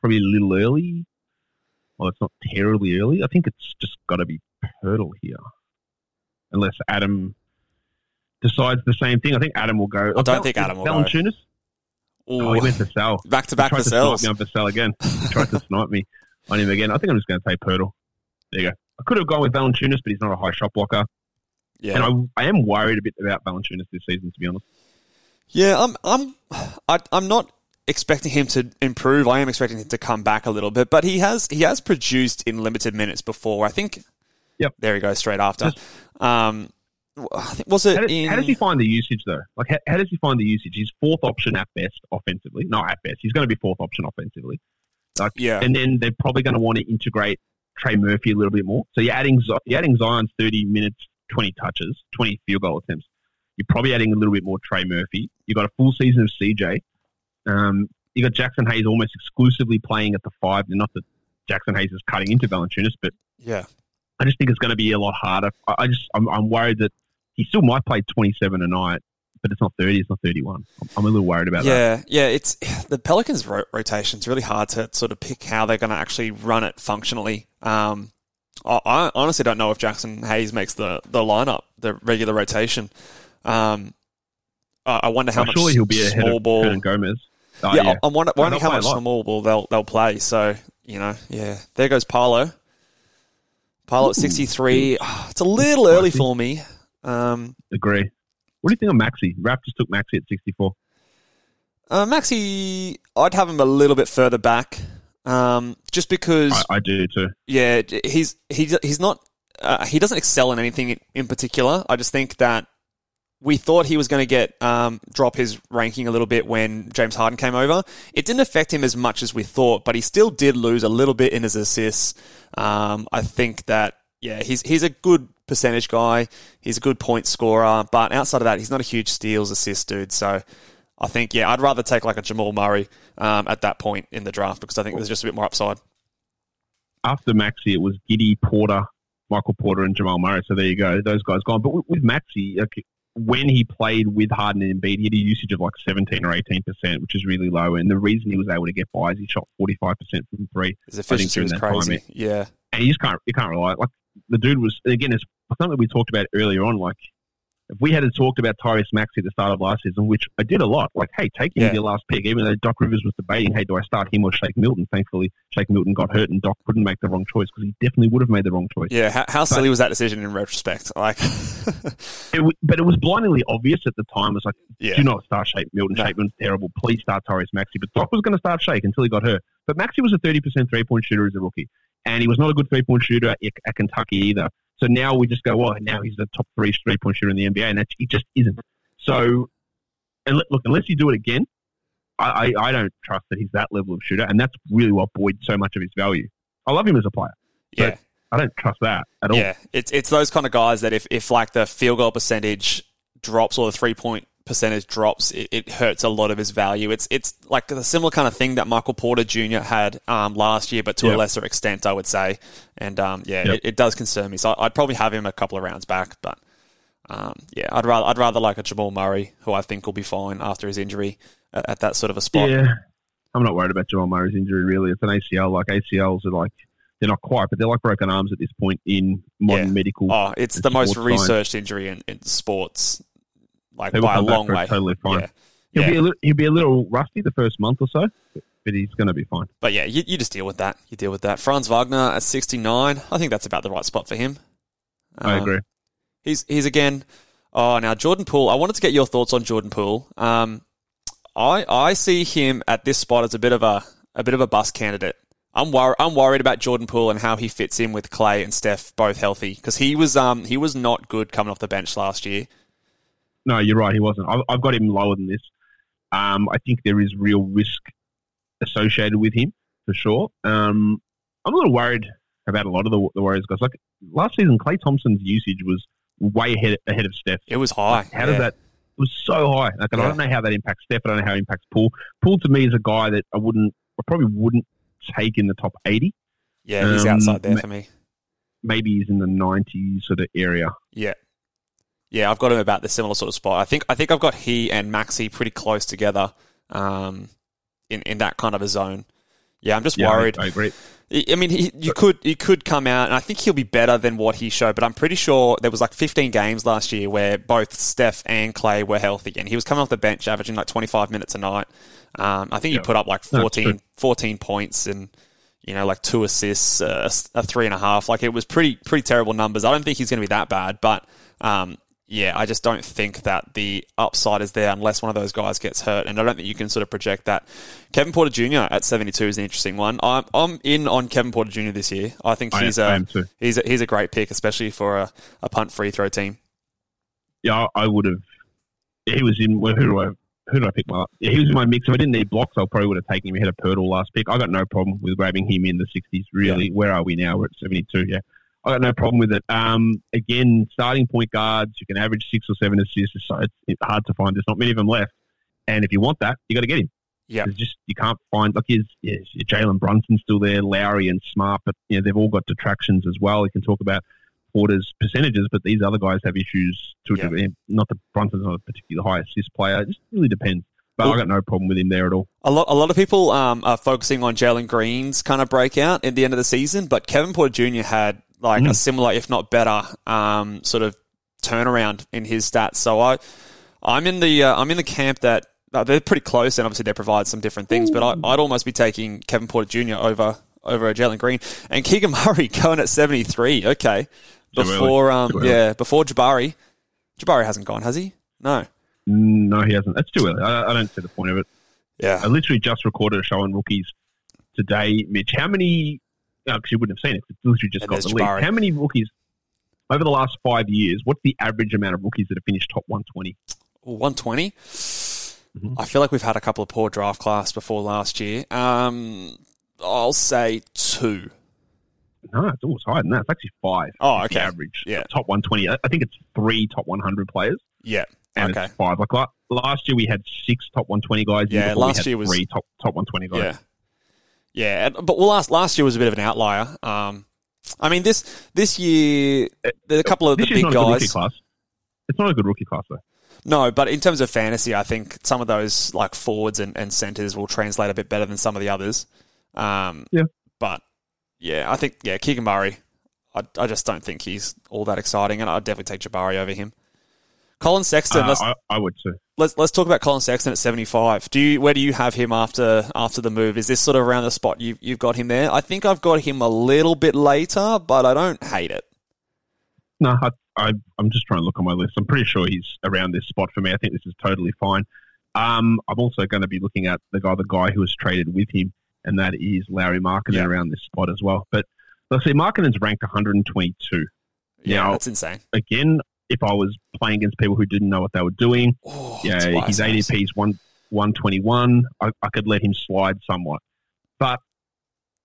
probably a little early. Well, it's not terribly early. I think it's just got to be Poeltl here. Unless Adam decides the same thing. I think Adam will go. I don't think Adam will go. Valanciunas? Oh, he went to Sal. Back-to-back for Sal. He tried to snipe me on Sal again. He tried to snipe me on him again. I think I'm just going to take Poeltl. There you go. I could have gone with Valanciunas, but he's not a high shot blocker. Yeah. And I am worried a bit about Valanciunas this season, to be honest. Yeah, I'm not expecting him to improve. I am expecting him to come back a little bit, but he has produced in limited minutes before. I think. Yep. There he goes straight after. How does he find the usage though? Like, how does he find the usage? He's fourth option at best offensively. Not at best. He's going to be fourth option offensively. Like, yeah. And then they're probably going to want to integrate Trey Murphy a little bit more. So you're adding Zion's 30 minutes, 20 touches, 20 field goal attempts. You're probably adding a little bit more Trey Murphy. You've got a full season of CJ. You got Jackson Hayes almost exclusively playing at the five. Not that Jackson Hayes is cutting into Valanciunas, but yeah, I just think it's going to be a lot harder. I'm worried that. He still might play 27 a night, but it's not 30, it's not 31. I'm a little worried about that. Yeah, it's the Pelicans' rotation is really hard to sort of pick how they're going to actually run it functionally. I honestly don't know if Jackson Hayes makes the lineup, the regular rotation. I wonder how much surely he'll be ahead of Hernan Gomez. Oh, yeah, I'm wondering how much small ball they'll play. So, there goes Paolo. Paolo at 63. Oh, it's a little early for me. Agree. What do you think of Maxey? Raptors took Maxey at 64. Maxey, I'd have him a little bit further back, just because I do too. Yeah, he's not. He doesn't excel in anything in particular. I just think that we thought he was going to get drop his ranking a little bit when James Harden came over. It didn't affect him as much as we thought, but he still did lose a little bit in his assists. I think that he's a good percentage guy. He's a good point scorer, but outside of that, he's not a huge steals assist dude. So I think, I'd rather take like a Jamal Murray at that point in the draft because I think there's just a bit more upside. After Maxey, it was Giddey, Porter, Michael Porter, and Jamal Murray. So there you go. Those guys gone. But with Maxey, when he played with Harden and Embiid, he had a usage of like 17 or 18%, which is really low. And the reason he was able to get by is he shot 45% from three. His efficiency was crazy. Yeah. And you can't rely. Like the dude was, again, it's something we talked about earlier on. Like, if we had talked about Tyrese Maxey at the start of last season, which I did a lot, like, hey, take him with your last pick, even though Doc Rivers was debating, hey, do I start him or Shake Milton? Thankfully, Shake Milton got hurt and Doc couldn't make the wrong choice because he definitely would have made the wrong choice. Yeah, how silly was that decision in retrospect? Like, but it was blindingly obvious at the time. It was like, do not start Shake Milton. No. Shake Milton's terrible. Please start Tyrese Maxey. But Doc was going to start Shake until he got hurt. But Maxey was a 30% three-point shooter as a rookie, and he was not a good three-point shooter at Kentucky either. So now we just go, well, now he's the top three-point shooter in the NBA, and he just isn't. So, and look, unless you do it again, I don't trust that he's that level of shooter, and that's really what buoyed so much of his value. I love him as a player. Yeah. I don't trust that at all. Yeah, it's those kind of guys that if like the field goal percentage drops or the three-point percentage drops, it hurts a lot of his value. It's like a similar kind of thing that Michael Porter Jr. had last year, but to a lesser extent, I would say. And it does concern me. So I'd probably have him a couple of rounds back, but I'd rather like a Jamal Murray, who I think will be fine after his injury at that sort of a spot. Yeah, I'm not worried about Jamal Murray's injury really. It's an ACL. Like ACLs are like, they're not quite, but they're like broken arms at this point in modern medical. Oh, it's the most researched injury in sports. Like by a long way. Totally fine. Yeah. He'll be a little rusty the first month or so, but he's going to be fine. But yeah, you just deal with that. You deal with that. Franz Wagner at 69. I think that's about the right spot for him. I agree. He's again. Oh, now Jordan Poole. I wanted to get your thoughts on Jordan Poole. I see him at this spot as a bit of a bust candidate. I'm worried about Jordan Poole and how he fits in with Clay and Steph both healthy, because he was not good coming off the bench last year. No, you're right. He wasn't. I've got him lower than this. I think there is real risk associated with him for sure. I'm a little worried about a lot of the Warriors guys. Like last season, Klay Thompson's usage was way ahead of Steph. It was high. Like, how does that? It was so high. Like, I don't know how that impacts Steph. I don't know how it impacts Poole. Poole to me is a guy that I probably wouldn't take in the top 80. Yeah, he's outside there for me. Maybe he's in the 90s sort of area. Yeah. Yeah, I've got him about the similar sort of spot. I think I've got he and Maxi pretty close together, in that kind of a zone. Yeah, I'm just worried. I agree. I mean, he could come out, and I think he'll be better than what he showed. But I'm pretty sure there was like 15 games last year where both Steph and Clay were healthy, and he was coming off the bench averaging like 25 minutes a night. I think he put up like 14 points and, you know, like 2 assists, a 3.5. Like it was pretty terrible numbers. I don't think he's going to be that bad, but. Yeah, I just don't think that the upside is there unless one of those guys gets hurt, and I don't think you can sort of project that. Kevin Porter Jr. at 72 is an interesting one. I'm in on Kevin Porter Jr. this year. I think he's a great pick, especially for a punt free throw team. Yeah, I would have. He was in. Who did I pick? He was in my mix. If I didn't need blocks, I probably would have taken him ahead of Pirtle last pick. I got no problem with grabbing him in the 60s. Really, Where are we now? We're at 72. Yeah. I got no problem with it. Again, starting point guards, you can average 6 or 7 assists. So it's hard to find. There's not many of them left. And if you want that, you got to get him. Yeah, just you can't find. Like is Jalen Brunson's still there, Lowry and Smart, but you know they've all got detractions as well. You can talk about Porter's percentages, but these other guys have issues too. Yeah. Not that Brunson's not a particularly high assist player. It just really depends. But I got no problem with him there at all. A lot of people are focusing on Jalen Green's kind of breakout at the end of the season, but Kevin Porter Jr. had. Like a similar, if not better, sort of turnaround in his stats. So I'm in the camp that they're pretty close, and obviously they provide some different things. But I'd almost be taking Kevin Porter Jr. over a Jalen Green, and Keegan Murray going at 73. Okay, before Jabari. Jabari hasn't gone, has he? No, he hasn't. That's too early. I don't see the point of it. Yeah, I literally just recorded a show on rookies today, Mitch. How many? No, because you wouldn't have seen it. It's literally just got the league. How many rookies over the last 5 years? What's the average amount of rookies that have finished top 120? 120. Mm-hmm. I feel like we've had a couple of poor draft class before last year. I'll say 2. No, it's always higher than that. It's actually 5. Oh, okay. The average top 120. I think it's 3 top 100 players. Yeah. And okay. It's 5. Like last year, we had 6 top 120 guys. Yeah, last year was 3 top 120 guys. Yeah. Yeah, but last year was a bit of an outlier. I mean, this year, there's a couple of the big guys. It's not a good rookie class, though. No, but in terms of fantasy, I think some of those like forwards and centers will translate a bit better than some of the others. But I think Keegan Murray. I just don't think he's all that exciting, and I'd definitely take Jabari over him. Colin Sexton. I would too. Let's talk about Colin Sexton at 75. Where do you have him after the move? Is this sort of around the spot you've got him there? I think I've got him a little bit later, but I don't hate it. No, I'm just trying to look on my list. I'm pretty sure he's around this spot for me. I think this is totally fine. I'm also going to be looking at the guy who was traded with him, and that is Lauri Markkanen around this spot as well. But let's see, Markkanen's ranked 122. Yeah, that's insane. Again. If I was playing against people who didn't know what they were doing, his ADP is 121. I could let him slide somewhat. But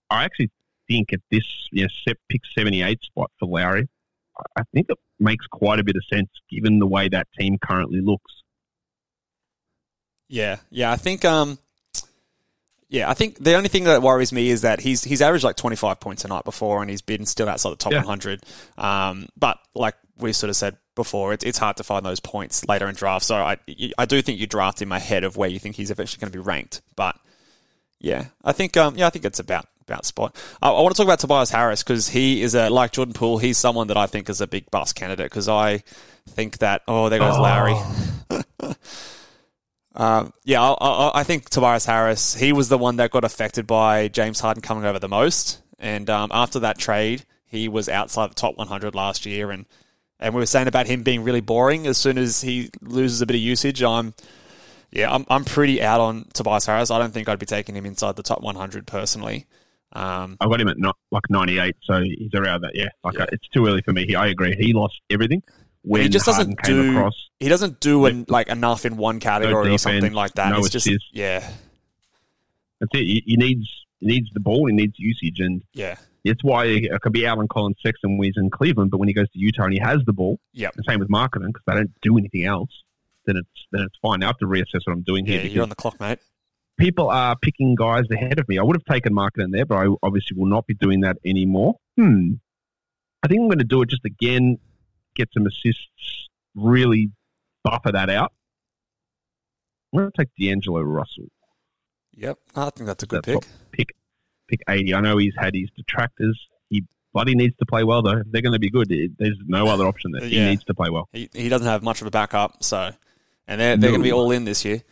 I actually think at this pick 78 spot for Lowry, I think it makes quite a bit of sense given the way that team currently looks. Yeah. I think the only thing that worries me is that he's averaged like 25 points a night before, and he's been still outside the top 100. But like we sort of said before, it's hard to find those points later in draft. So I do think you draft him ahead of where you think he's eventually going to be ranked. But yeah, I think it's about spot. I want to talk about Tobias Harris because he is like Jordan Poole. He's someone that I think is a big bust candidate because I think that there goes Lowry. I think Tobias Harris, he was the one that got affected by James Harden coming over the most. And after that trade, he was outside the top 100 last year. And we were saying about him being really boring as soon as he loses a bit of usage. I'm pretty out on Tobias Harris. I don't think I'd be taking him inside the top 100 personally. I got him at 98, so he's around that. It's too early for me. I agree. He lost everything. When he just doesn't enough in one category or something like that. No, it's just assists. That's it. He needs the ball. He needs usage, and it's why it could be out on Colin Sexton when he's in Cleveland. But when he goes to Utah and he has the ball, the same with Markkanen because they don't do anything else. Then it's fine. I have to reassess what I'm doing here. Yeah, you're on the clock, mate. People are picking guys ahead of me. I would have taken Markkanen there, but I obviously will not be doing that anymore. I think I'm going to do it just again. Get some assists, really buffer that out. I'm going to take D'Angelo Russell. Yep, I think that's a good pick. Pick 80. I know he's had his detractors. He bloody needs to play well, though. If they're going to be good, there's no other option there. He needs to play well. He doesn't have much of a backup, so they're going to be all in this year.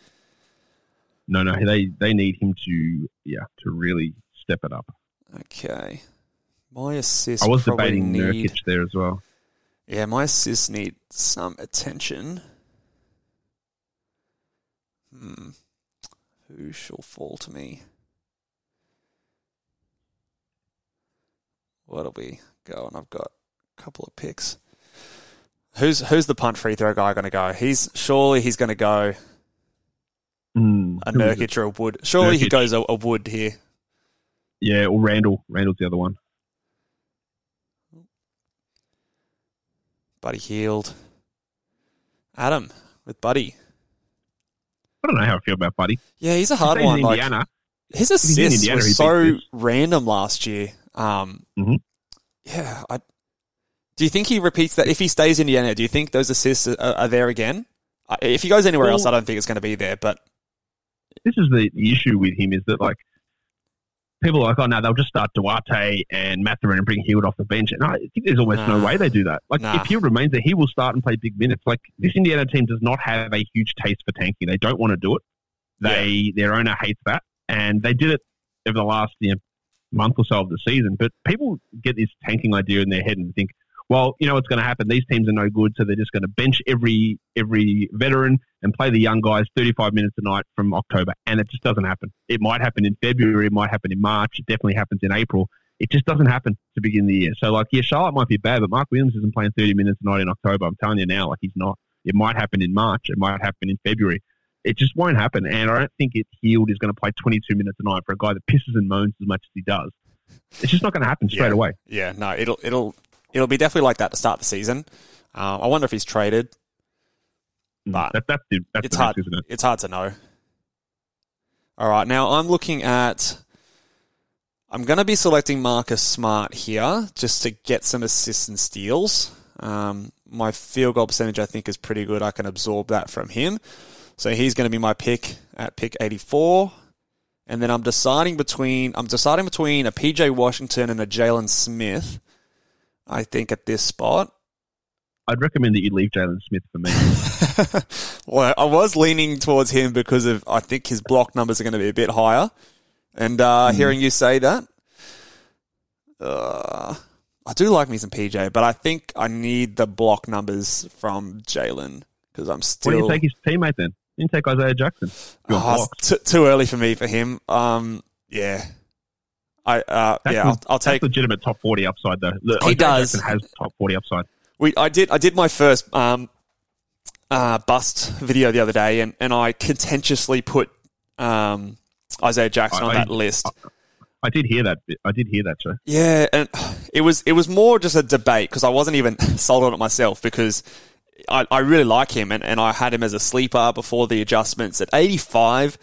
No, they need him to really step it up. Okay, my assist. I was debating Nurkic there as well. Yeah, my assists need some attention. Who shall fall to me? What'll we go? And I've got a couple of picks. Who's the punt free throw guy going to go? Surely he's going to go a Nurkic or a Wood. Surely Nurkic. He goes a Wood here. Yeah, or Randall. Randall's the other one. Buddy Hield. Adam with Buddy. I don't know how I feel about Buddy. Yeah, he's a hard one. Indiana. Like, his assists Indiana, were so random last year. Do you think he repeats that? If he stays in Indiana, do you think those assists are there again? If he goes anywhere else, I don't think it's going to be there. But this is the issue with him is that like people are like, oh, no, they'll just start Duarte and Mathurin and bring Hield off the bench. And I think there's almost no way they do that. Like, if Hield remains there, he will start and play big minutes. Like, this Indiana team does not have a huge taste for tanking. They don't want to do it. Their owner hates that. And they did it over the last month or so of the season. But people get this tanking idea in their head and think, well, you know what's going to happen? These teams are no good, so they're just going to bench every veteran and play the young guys 35 minutes a night from October. And it just doesn't happen. It might happen in February. It might happen in March. It definitely happens in April. It just doesn't happen to begin the year. So, Charlotte might be bad, but Mark Williams isn't playing 30 minutes a night in October. I'm telling you now, he's not. It might happen in March. It might happen in February. It just won't happen. And I don't think Hield is going to play 22 minutes a night for a guy that pisses and moans as much as he does. It's just not going to happen straight away. Yeah, no, It'll be definitely like that to start the season. I wonder if he's traded. But that's hard, isn't it? It's hard to know. All right, now I'm going to be selecting Marcus Smart here just to get some assists and steals. My field goal percentage, I think, is pretty good. I can absorb that from him. So he's going to be my pick at pick 84. And then I'm deciding between a PJ Washington and a Jalen Smith. I think at this spot, I'd recommend that you leave Jalen Smith for me. Well, I was leaning towards him because I think his block numbers are going to be a bit higher. And hearing you say that, I do like me some PJ, but I think I need the block numbers from Jalen because I'm still. Why do you take his teammate then? You didn't take Isaiah Jackson. It's too early for him. I'll take legitimate top 40 upside though. Look, he does. Jackson has top 40 upside. I did my first bust video the other day, and I contentiously put Isaiah Jackson on that list. I did hear that. Joe. Yeah, and it was more just a debate because I wasn't even sold on it myself because I really like him, and I had him as a sleeper before the adjustments. At 85,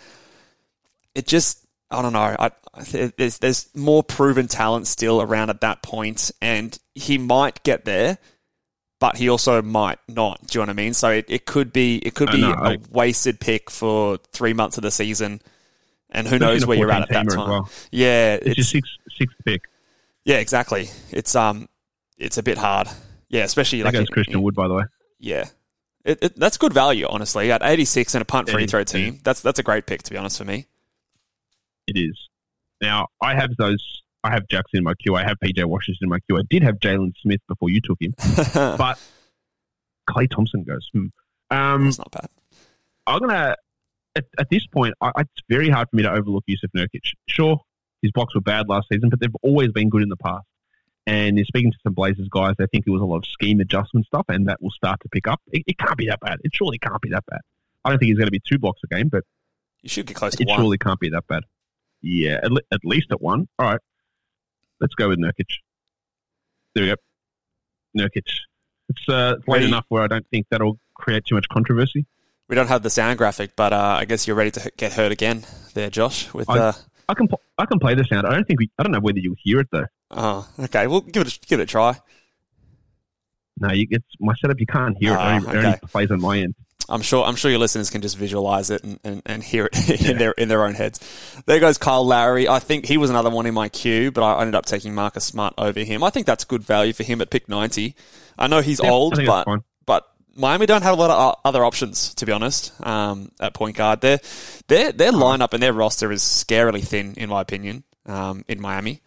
it just, I don't know. There's more proven talent still around at that point, and he might get there, but he also might not. Do you know what I mean? So it could be a wasted pick for 3 months of the season, and who knows where you're at that time. Well. Yeah, it's your sixth pick. Yeah, exactly. It's a bit hard. Yeah, especially that like goes Christian Wood, by the way. Yeah, that's good value, honestly. At 86 and a punt free throw team, that's a great pick, to be honest, for me. It is. Now I have Jackson in my queue. I have PJ Washington in my queue. I did have Jalen Smith before you took him, but Clay Thompson goes. That's not bad. I'm gonna at this point. It's very hard for me to overlook Yusuf Nurkic. Sure, his blocks were bad last season, but they've always been good in the past. And speaking to some Blazers guys, they think it was a lot of scheme adjustment stuff, and that will start to pick up. It can't be that bad. It surely can't be that bad. I don't think he's going to be 2 blocks a game, but you should get close to one. It surely can't be that bad. Yeah, at least at one. All right, let's go with Nurkic. There we go. Nurkic. It's late enough where I don't think that'll create too much controversy. We don't have the sound graphic, but I guess you're ready to get hurt again there, Josh. With I can play the sound. I don't know whether you'll hear it though. Oh, okay. Well, give it a try. No, it's my setup. You can't hear it. It only plays on my end. I'm sure your listeners can just visualize it and hear it in their own heads. There goes Kyle Lowry. I think he was another one in my queue, but I ended up taking Marcus Smart over him. I think that's good value for him at pick 90. I know he's old, but Miami don't have a lot of other options, to be honest. At point guard, their lineup and their roster is scarily thin, in my opinion. In Miami.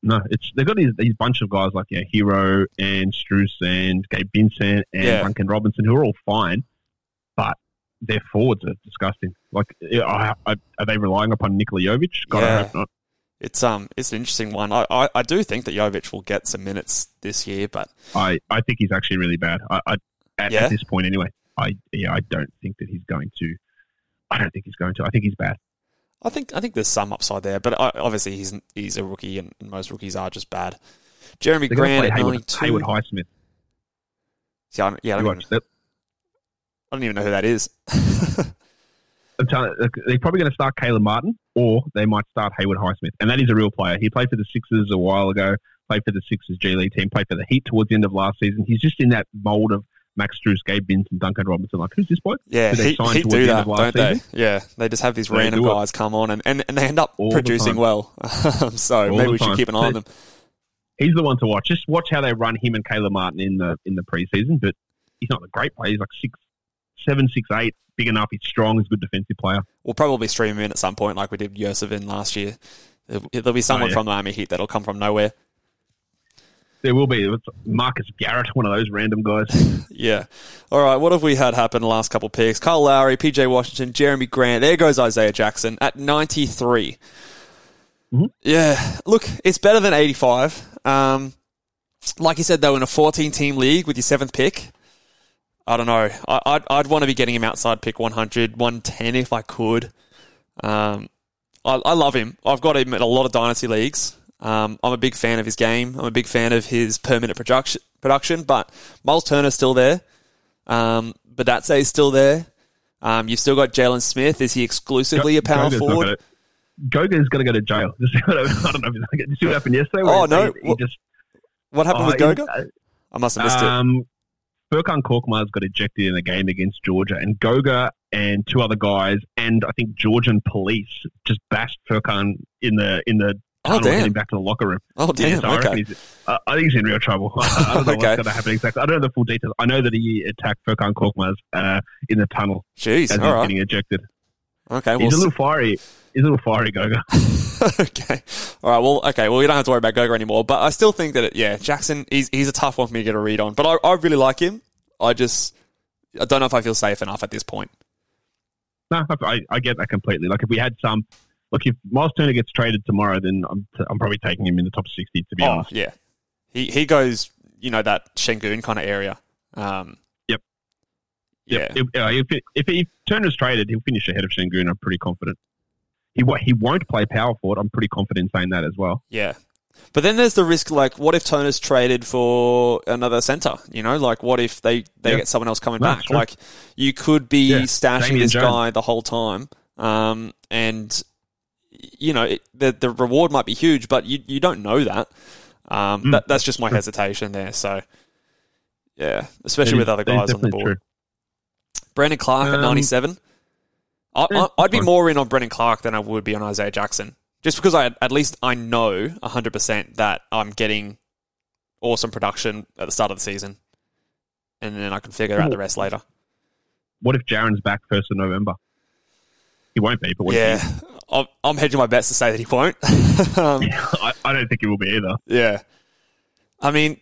No, they've got these bunch of guys like Hero and Strus and Gabe Vincent and Duncan Robinson, who are all fine, but their forwards are disgusting. Like, are they relying upon Nikola Jovic? God, I hope not. It's an interesting one. I do think that Jovic will get some minutes this year, but I think he's actually really bad. At this point, anyway. I don't think that he's going to. I don't think he's going to. I think he's bad. I think there's some upside there, but obviously he's a rookie, and most rookies are just bad. Jeremy Grant at Hayward Highsmith. See, I don't even know who that is. I'm telling you, they're probably going to start Caleb Martin, or they might start Hayward Highsmith, and that is a real player. He played for the Sixers a while ago, played for the Sixers G League team, played for the Heat towards the end of last season. He's just in that mold of Max Strus, Gabe Vincent, Duncan Robinson. Like, who's this bloke? Yeah, he do that, don't they? Season? Yeah, they just have these random guys come on and they end up all producing well. So all maybe we should keep an eye on them. He's the one to watch. Just watch how they run him and Caleb Martin in the preseason. But he's not a great player. He's like 6'7", 6'8", big enough. He's strong. He's a good defensive player. We'll probably stream him in at some point, like we did Yosevin last year. There'll be someone from the Miami Heat that'll come from nowhere. There will be. Marcus Garrett, one of those random guys. Yeah. All right, what have we had happen the last couple picks? Kyle Lowry, PJ Washington, Jeremy Grant. There goes Isaiah Jackson at 93. Mm-hmm. Yeah. Look, it's better than 85. Like you said, though, in a 14-team league with your 7th pick, I don't know. I'd want to be getting him outside pick 100, 110 if I could. I love him. I've got him in a lot of dynasty leagues. I'm a big fan of his game. I'm a big fan of his permanent production, but Miles Turner's still there. Badatse's still there. You've still got Jalen Smith. Is he exclusively a power forward? Goga's going to go to jail. I don't know. Did you see what happened yesterday? Oh, no. What happened with Goga? I must have missed it. Furkan Korkmaz got ejected in a game against Georgia, and Goga and 2 other guys, and I think Georgian police just bashed Furkan in the Oh, damn. Him back to the locker room. Oh, damn. Yeah, so okay. I think he's in real trouble. I don't know what's going to happen exactly. I don't know the full details. I know that he attacked Furkan Korkmaz in the tunnel. Jeez, as all right. He's getting ejected. Okay, well, he's a little fiery. He's a little fiery, Goga. Okay. All right, well, you don't have to worry about Goga anymore, but I still think that, Jackson, he's a tough one for me to get a read on, but I really like him. I don't know if I feel safe enough at this point. No, I get that completely. Like, if we had some... Look, if Miles Turner gets traded tomorrow, then I'm probably taking him in the top 60, to be honest. Yeah. He goes, that Şengün kind of area. Yep. Yeah. If Turner's traded, he'll finish ahead of Şengün, I'm pretty confident. He won't play power forward. I'm pretty confident in saying that as well. Yeah. But then there's the risk, like, what if Tona's traded for another centre? You know, like, what if they get someone else coming back? True. Like, you could be stashing this guy the whole time. And, you know, the reward might be huge, but you don't know that. That's just my hesitation there. So, yeah, especially with other guys on the board. True. Brandon Clark at 97. I'd be more in on Brandon Clark than I would be on Isaiah Jackson. Just because I know 100% that I'm getting awesome production at the start of the season, and then I can figure out the rest later. What if Jaron's back 1st of November? He won't be, but what if he is? I'm hedging my bets to say that he won't. I don't think he will be either. Yeah. I mean,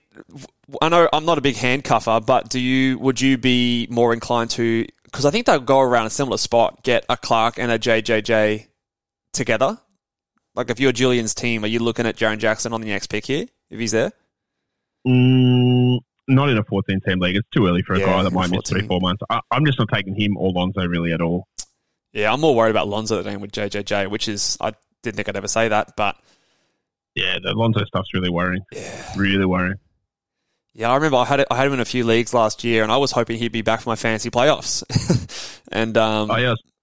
I know I'm not a big handcuffer, but would you be more inclined to... Because I think they'll go around a similar spot, get a Clark and a JJJ together. Like, if you're Julian's team, are you looking at Jaren Jackson on the next pick here, if he's there? Not in a 14-team league. It's too early for a guy that might miss 3-4 months. I'm just not taking him or Lonzo really at all. Yeah, I'm more worried about Lonzo than with JJJ, which is... I didn't think I'd ever say that, but... Yeah, the Lonzo stuff's really worrying. Yeah. Really worrying. Yeah, I remember I had him in a few leagues last year, and I was hoping he'd be back for my fantasy playoffs. And I was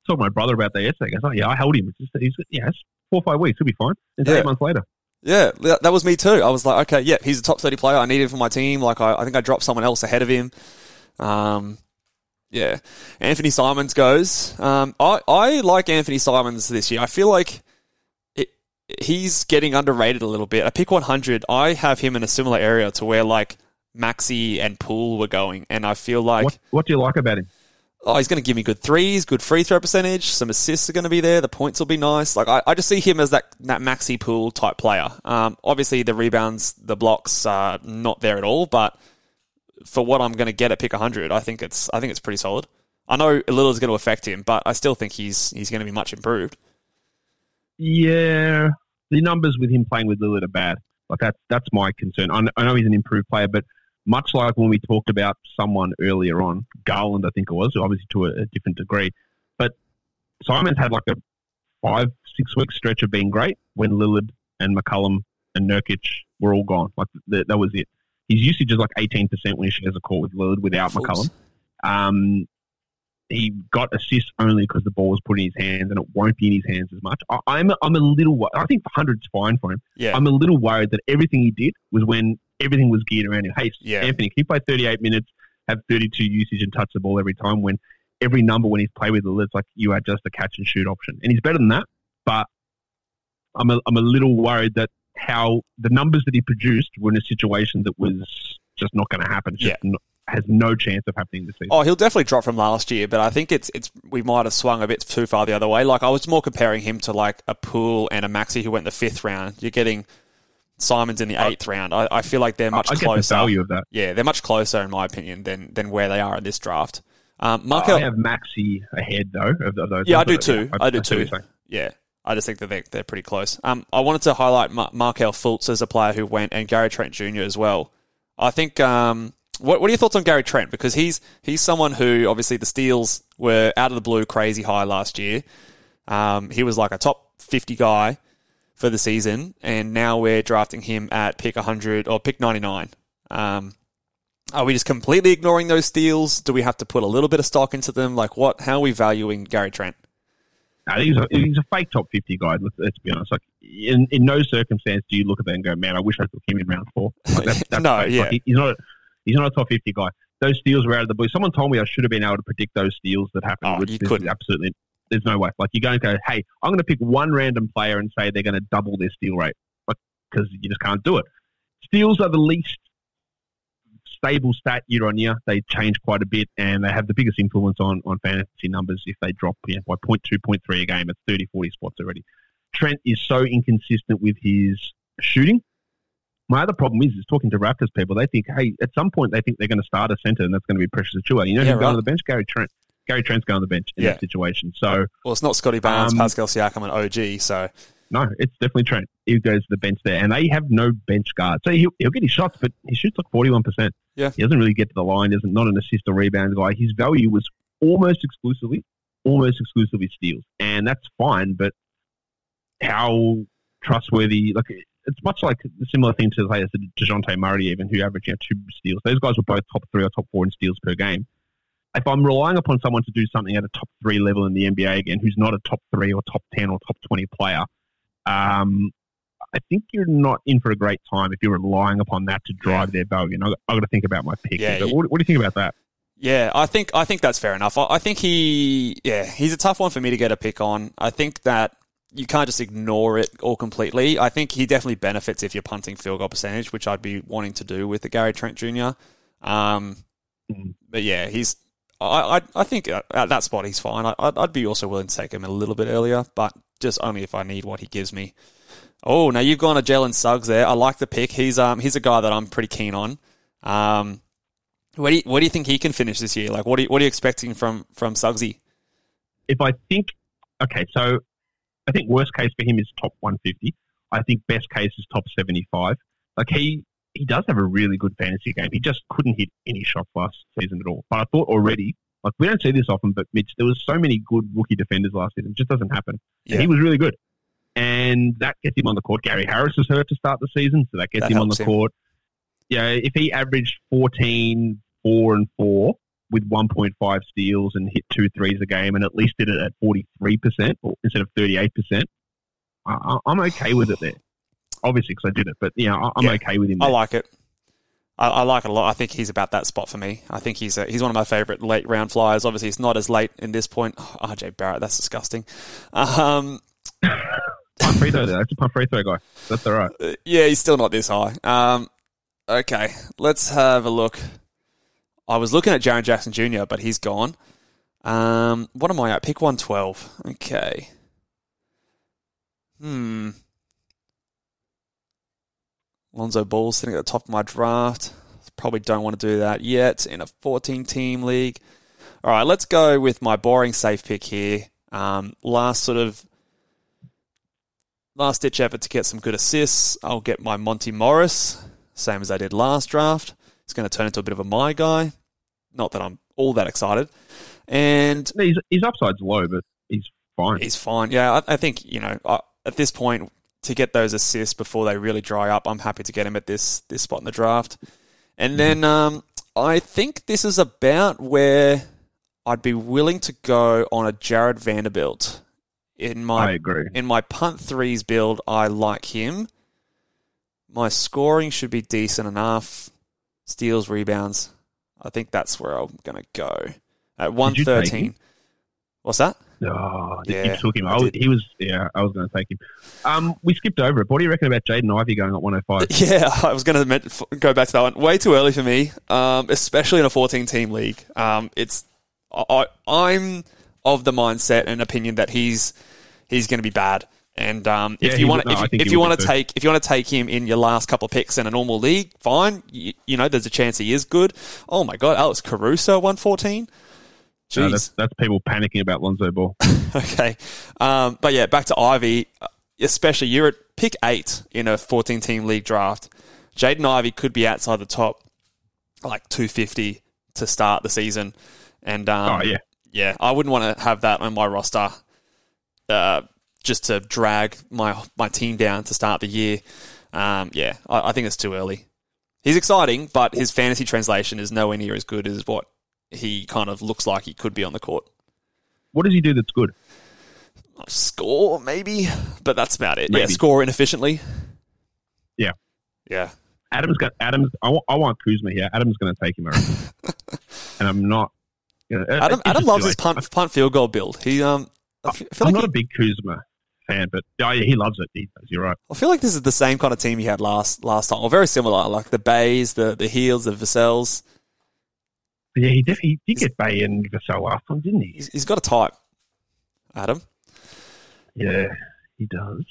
talking to my brother about that yesterday. I was like, yeah, I held him. It's 4 or 5 weeks, he'll be fine. It's 8 months later. Yeah, that was me too. I was like, okay, yeah, he's a top 30 player. I need him for my team. Like, I think I dropped someone else ahead of him. Yeah. Anthony Simons goes. I like Anthony Simons this year. I feel like he's getting underrated a little bit. At pick 100, I have him in a similar area to where, like, Maxi and Poole were going, and I feel like... What do you like about him? Oh, he's going to give me good threes, good free throw percentage, some assists are going to be there, the points will be nice. Like, I just see him as that Maxi Poole type player. Obviously, the rebounds, the blocks are not there at all, but for what I'm going to get at pick 100, I think it's pretty solid. I know Lillard's going to affect him, but I still think he's going to be much improved. Yeah, the numbers with him playing with Lillard are bad. Like, that's my concern. I know he's an improved player, but much like when we talked about someone earlier on, Garland, I think it was, obviously to a different degree. But Simons had like a 5-6 week stretch of being great when Lillard and McCollum and Nurkic were all gone. Like, that was it. His usage is like 18% when he shares a court with Lillard without McCollum. He got assists only because the ball was put in his hands, and it won't be in his hands as much. I'm a little worried. I think 100's fine for him. Yeah. I'm a little worried that everything he did was when everything was geared around him. Hey, Anthony, can you play 38 minutes, have 32 usage and touch the ball every time, when every number when he's played with the it's like you are just a catch-and-shoot option? And he's better than that, but I'm a little worried that how the numbers that he produced were in a situation that was just not going to happen. It's just not, has no chance of happening this season. Oh, he'll definitely drop from last year, but I think it's we might have swung a bit too far the other way. Like, I was more comparing him to like a Poole and a Maxi who went in the 5th round. You're getting Simons in the 8th round. I feel like they're much closer. I get the value of that. Yeah, they're much closer in my opinion than where they are in this draft. I have Maxi ahead though of those. Yeah, I do too. I do too. Yeah. I just think that they're pretty close. I wanted to highlight Markelle Fultz as a player who went, and Gary Trent Jr. as well. I think What are your thoughts on Gary Trent? Because he's someone who, obviously, the steals were out of the blue crazy high last year. He was like a top 50 guy for the season, and now we're drafting him at pick 100 or pick 99. Are we just completely ignoring those steals? Do we have to put a little bit of stock into them? Like, how are we valuing Gary Trent? No, he's a fake top 50 guy. Let's be honest. Like, in no circumstance do you look at that and go, man, I wish I took him in round 4. Like, that's no, fake. Yeah. Like, he's not a top 50 guy. Those steals were out of the blue. Someone told me I should have been able to predict those steals that happened. Oh, you couldn't. Absolutely. There's no way. Like, you're going to go, hey, I'm going to pick one random player and say they're going to double their steal rate, because you just can't do it. Steals are the least stable stat year on year. They change quite a bit, and they have the biggest influence on fantasy numbers if they drop by 0.2, 0.3 a game. It's 30, 40 spots already. Trent is so inconsistent with his shooting. My other problem is talking to Raptors people, they think, hey, at some point they think they're going to start a centre and that's going to be Precious Achiuwa. You know who's going to the bench? Gary Trent. Gary Trent's going to the bench in that situation. So, well, it's not Scotty Barnes, Pascal Siakam, and OG. So no, it's definitely Trent. He goes to the bench there, and they have no bench guard. So he'll get his shots, but he shoots like 41%. Yeah. He doesn't really get to the line. He's not an assist or rebound guy. His value was almost exclusively steals, and that's fine, but how trustworthy... like. it's much like a similar thing to, say, DeJounte Murray, even, who averaged 2 steals. Those guys were both top 3 or top 4 in steals per game. If I'm relying upon someone to do something at a top 3 level in the NBA again, who's not a top 3 or top 10 or top 20 player, I think you're not in for a great time if you're relying upon that to drive their value. And I've got to think about my pick. Yeah, but what do you think about that? Yeah, I think that's fair enough. I think he's a tough one for me to get a pick on. I think that you can't just ignore it all completely. I think he definitely benefits if you're punting field goal percentage, which I'd be wanting to do with the Gary Trent Jr. But yeah, he's. I think at that spot he's fine. I'd be also willing to take him a little bit earlier, but just only if I need what he gives me. Oh, now you've gone to Jalen Suggs there. I like the pick. He's a guy that I'm pretty keen on. Where do you think he can finish this year? Like, what are you expecting from Suggsy? I think worst case for him is top 150. I think best case is top 75. Like he does have a really good fantasy game. He just couldn't hit any shots last season at all. But I thought already, like we don't see this often, but Mitch, there was so many good rookie defenders last season. It just doesn't happen. Yeah. And he was really good. And that gets him on the court. Gary Harris was hurt to start the season, so that gets him on the court. Yeah, if he averaged 14, 4 and 4 with 1.5 steals and hit 2 threes a game and at least did it at 43% instead of 38%, I'm okay with it there. Obviously, because I did it, but I'm okay with him there. I like it. I like it a lot. I think he's about that spot for me. I think he's one of my favourite late round flyers. Obviously, it's not as late in this point. Oh, RJ Barrett, that's disgusting. Punt free throw there. That's a punt free throw guy. That's all right. Yeah, he's still not this high. Okay, let's have a look. I was looking at Jaren Jackson Jr., but he's gone. What am I at? Pick 112. Okay. Lonzo Ball sitting at the top of my draft. Probably don't want to do that yet in a 14-team league. All right, let's go with my boring safe pick here. Last-ditch effort to get some good assists. I'll get my Monty Morris, same as I did last draft. It's going to turn into a bit of a my guy. Not that I'm all that excited. And his upside's low, but he's fine. He's fine. Yeah, I think, at this point, to get those assists before they really dry up, I'm happy to get him at this spot in the draft. And then I think this is about where I'd be willing to go on a Jared Vanderbilt. In my punt threes build, I like him. My scoring should be decent enough. Steals, rebounds. I think that's where I'm going to go. At 113. What's that? Oh, yeah, you took him. I was going to take him. We skipped over it. What do you reckon about Jaden Ivey going at 105? Yeah, I was going to go back to that one. Way too early for me, especially in a 14-team league. I'm of the mindset and opinion that he's going to be bad. And if you want to take him in your last couple of picks in a normal league, fine. There's a chance he is good. Oh my God, Alex Caruso 114. Jeez, no, that's people panicking about Lonzo Ball. Okay, but yeah, back to Ivy. Especially you're at pick 8 in a 14-team league draft. Jaden Ivey could be outside the top, like 250 to start the season. And I wouldn't want to have that on my roster. Just to drag my team down to start the year. I think it's too early. He's exciting, but his fantasy translation is nowhere near as good as what he kind of looks like he could be on the court. What does he do that's good? Score, maybe, but that's about it. Maybe. Yeah, score inefficiently. Yeah. Yeah. Adam's. I want Kuzma here. Adam's going to take him over. And I'm not... Adam loves his punt field goal build. I'm not a big Kuzma fan, but he loves it. He does. You're right. I feel like this is the same kind of team he had last time, or very similar, like the Bays, the Heels, the Vassels. Yeah, he definitely did get Bay and Vassell last time, didn't he? He's got a type, Adam. Yeah, he does.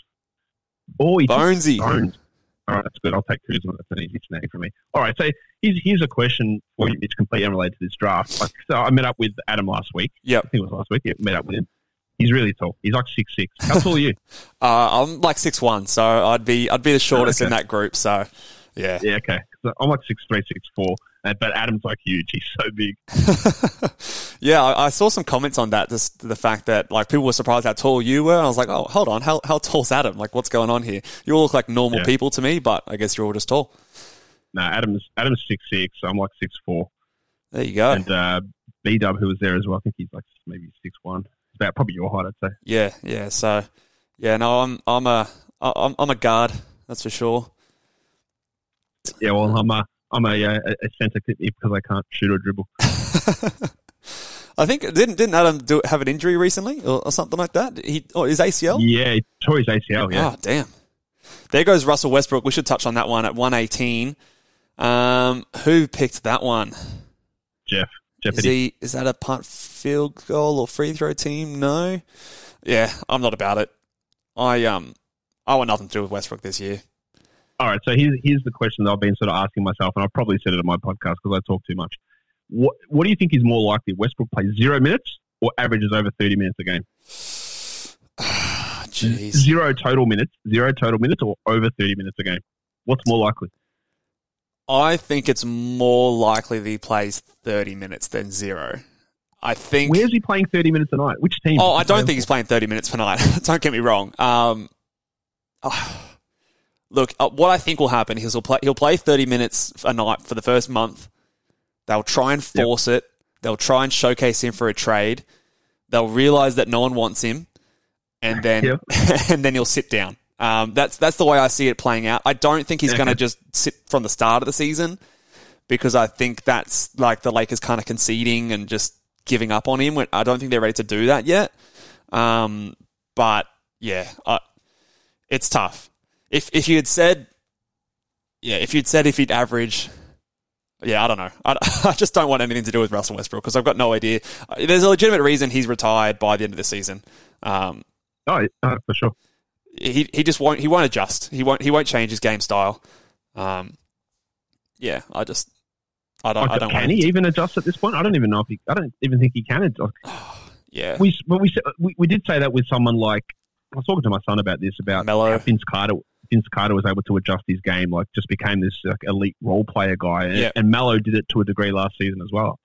Oh, Bonesy. Bones. All right, that's good. I'll take Kuzma. That's an easy snag for me. All right, so here's a question for you. It's completely unrelated to this draft. So I met up with Adam last week. Yeah, I think it was last week. Yeah, met up with him. He's really tall. He's like 6'6". How tall are you? I'm like 6'1", so I'd be the shortest in that group. So, yeah. Yeah, okay. So I'm like 6'3", 6'4". But Adam's like huge. He's so big. Yeah, I saw some comments on that, just the fact that like people were surprised how tall you were. And I was like, oh, hold on. How tall's Adam? Like, what's going on here? You all look like normal people to me, but I guess you're all just tall. No, Adam's 6'6". I'm like 6'4". There you go. And B-Dub, who was there as well, I think he's like maybe 6'1". About probably your height, I'd say. Yeah. So, yeah, no, I'm a guard, that's for sure. Yeah, well, I'm a centre because I can't shoot or dribble. I think didn't Adam have an injury recently or something like that? His ACL? Yeah, he tore his ACL. Yeah. Oh damn! There goes Russell Westbrook. We should touch on that one at 118. Who picked that one? Jeff. Is that a punt, field goal, or free throw team? No. Yeah, I'm not about it. I want nothing to do with Westbrook this year. All right, so here's the question that I've been sort of asking myself, and I've probably said it on my podcast because I talk too much. What do you think is more likely, Westbrook plays 0 minutes or averages over 30 minutes a game? Oh, geez. Zero total minutes or over 30 minutes a game? What's more likely? I think it's more likely that he plays 30 minutes than zero. I think. Where's he playing 30 minutes a night? Which team? Oh, I don't think he's playing 30 minutes tonight. Don't get me wrong. Look, what I think will happen is he'll play 30 minutes a night for the first month. They'll try and force it. They'll try and showcase him for a trade. They'll realize that no one wants him, and then he'll sit down. That's the way I see it playing out. I don't think he's going to just sit from the start of the season, because I think that's like the Lakers kind of conceding and just giving up on him. I don't think they're ready to do that yet. But yeah, it's tough. If you'd said if he'd average, I don't know. I just don't want anything to do with Russell Westbrook because I've got no idea. There's a legitimate reason he's retired by the end of the season. For sure. He just won't. He won't adjust. He won't change his game style. I don't. Can he even adjust at this point? I don't even know if he. I don't even think he can adjust. Yeah. We did say that with someone like, I was talking to my son about this, about Melo. Vince Carter was able to adjust his game, like just became this like, elite role player guy, and Melo did it to a degree last season as well.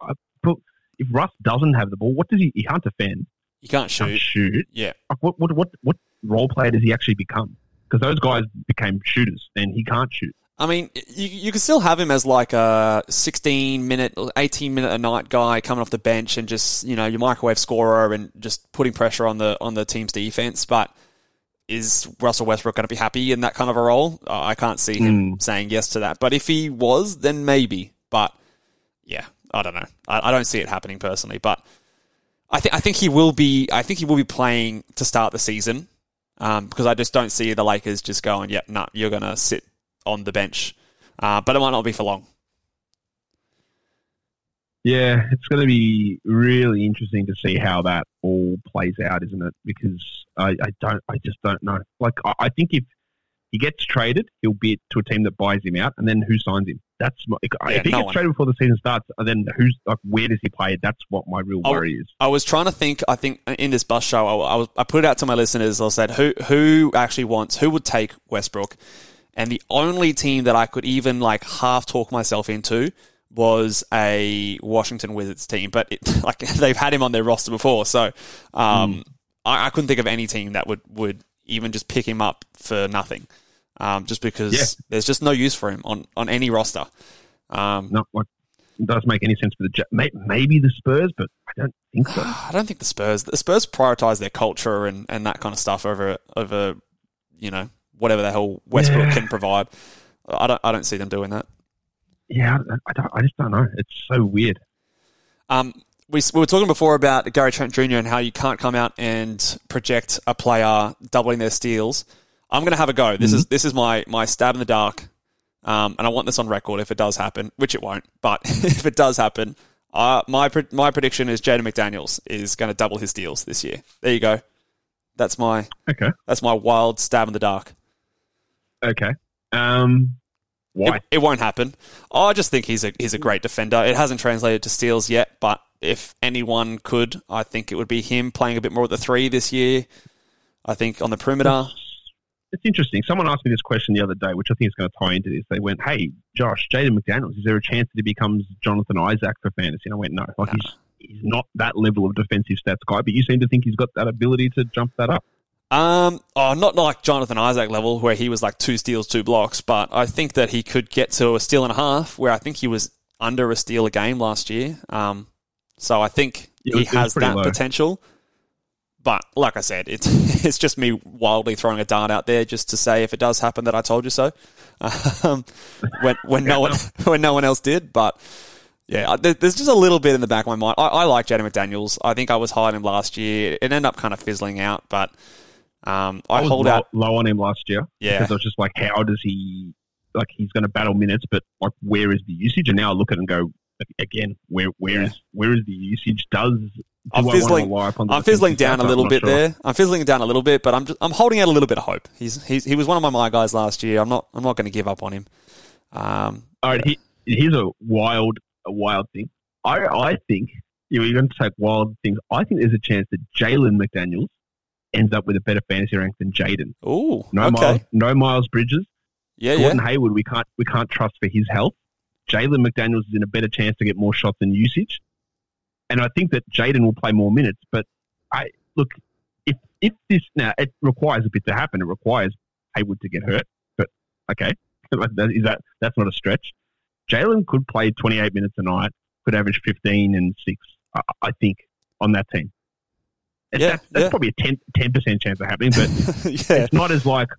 If Russ doesn't have the ball, what does he? He can't defend. He can't shoot. Yeah. Like, what role player does he actually become? Because those guys became shooters, and he can't shoot. I mean, you can still have him as like a 16-minute, 18-minute a night guy coming off the bench and just, you know, your microwave scorer and just putting pressure on the team's defense, but. Is Russell Westbrook going to be happy in that kind of a role? I can't see him saying yes to that. But if he was, then maybe. But, yeah, I don't know. I don't see it happening personally. But I think he will be playing to start the season because I just don't see the Lakers just going, you're going to sit on the bench. But it might not be for long. Yeah, it's going to be really interesting to see how that all plays out, isn't it? Because I just don't know. Like, I think if he gets traded, he'll be to a team that buys him out, and then who signs him? If he gets traded before the season starts, and then where does he play? That's what my real worry is. I was trying to think. I think in this bus show, I put it out to my listeners. I said, who actually wants? Who would take Westbrook? And the only team that I could even like half talk myself into was a Washington Wizards team, but they've had him on their roster before, so I couldn't think of any team that would even just pick him up for nothing, just because there's just no use for him on any roster. It doesn't make any sense for maybe the Spurs, but I don't think so. I don't think the Spurs prioritize their culture and that kind of stuff over you know whatever the hell Westbrook can provide. I don't see them doing that. Yeah, I just don't know. It's so weird. We were talking before about Gary Trent Jr. and how you can't come out and project a player doubling their steals. I'm going to have a go. This is my stab in the dark, and I want this on record if it does happen, which it won't. But if it does happen, my prediction is Jaden McDaniels is going to double his steals this year. There you go. That's my wild stab in the dark. Okay. Why? It won't happen. I just think he's a great defender. It hasn't translated to steals yet, but if anyone could, I think it would be him playing a bit more at the 3 this year. I think on the perimeter. It's interesting. Someone asked me this question the other day, which I think is going to tie into this. They went, "Hey, Josh, Jaden McDaniels, is there a chance that he becomes Jonathan Isaac for fantasy?" And I went, "No, like he's not that level of defensive stats guy." But you seem to think he's got that ability to jump that up. Not like Jonathan Isaac level, where he was like 2 steals, 2 blocks. But I think that he could get to 1.5 steals, where I think he was under 1 steal a game last year. So I think he has that potential. But like I said, it's just me wildly throwing a dart out there just to say if it does happen that I told you so. When no one else did, but yeah, there's just a little bit in the back of my mind. I like Jaden McDaniels. I think I was high on him last year. It ended up kind of fizzling out, but I was low on him last year. Yeah, because I was just like, how does he? Like he's going to battle minutes, but like where is the usage? And now I look at him and go again, where is the usage? I'm fizzling down a little bit there. I'm fizzling down a little bit, but I'm holding out a little bit of hope. He was one of my guys last year. I'm not going to give up on him. All right, here's a wild thing. I think you're going to take wild things. I think there's a chance that Jalen McDaniels ends up with a better fantasy rank than Jaden. Ooh, no Miles Bridges. Yeah, Gordon Hayward. We can't trust for his health. Jalen McDaniels is in a better chance to get more shots than usage. And I think that Jaden will play more minutes, but if this now it requires a bit to happen, it requires Hayward to get hurt. But okay, that's not a stretch. Jalen could play 28 minutes a night, could average 15 and 6. I think on that team, and that's probably a 10% chance of happening. But it's not as like.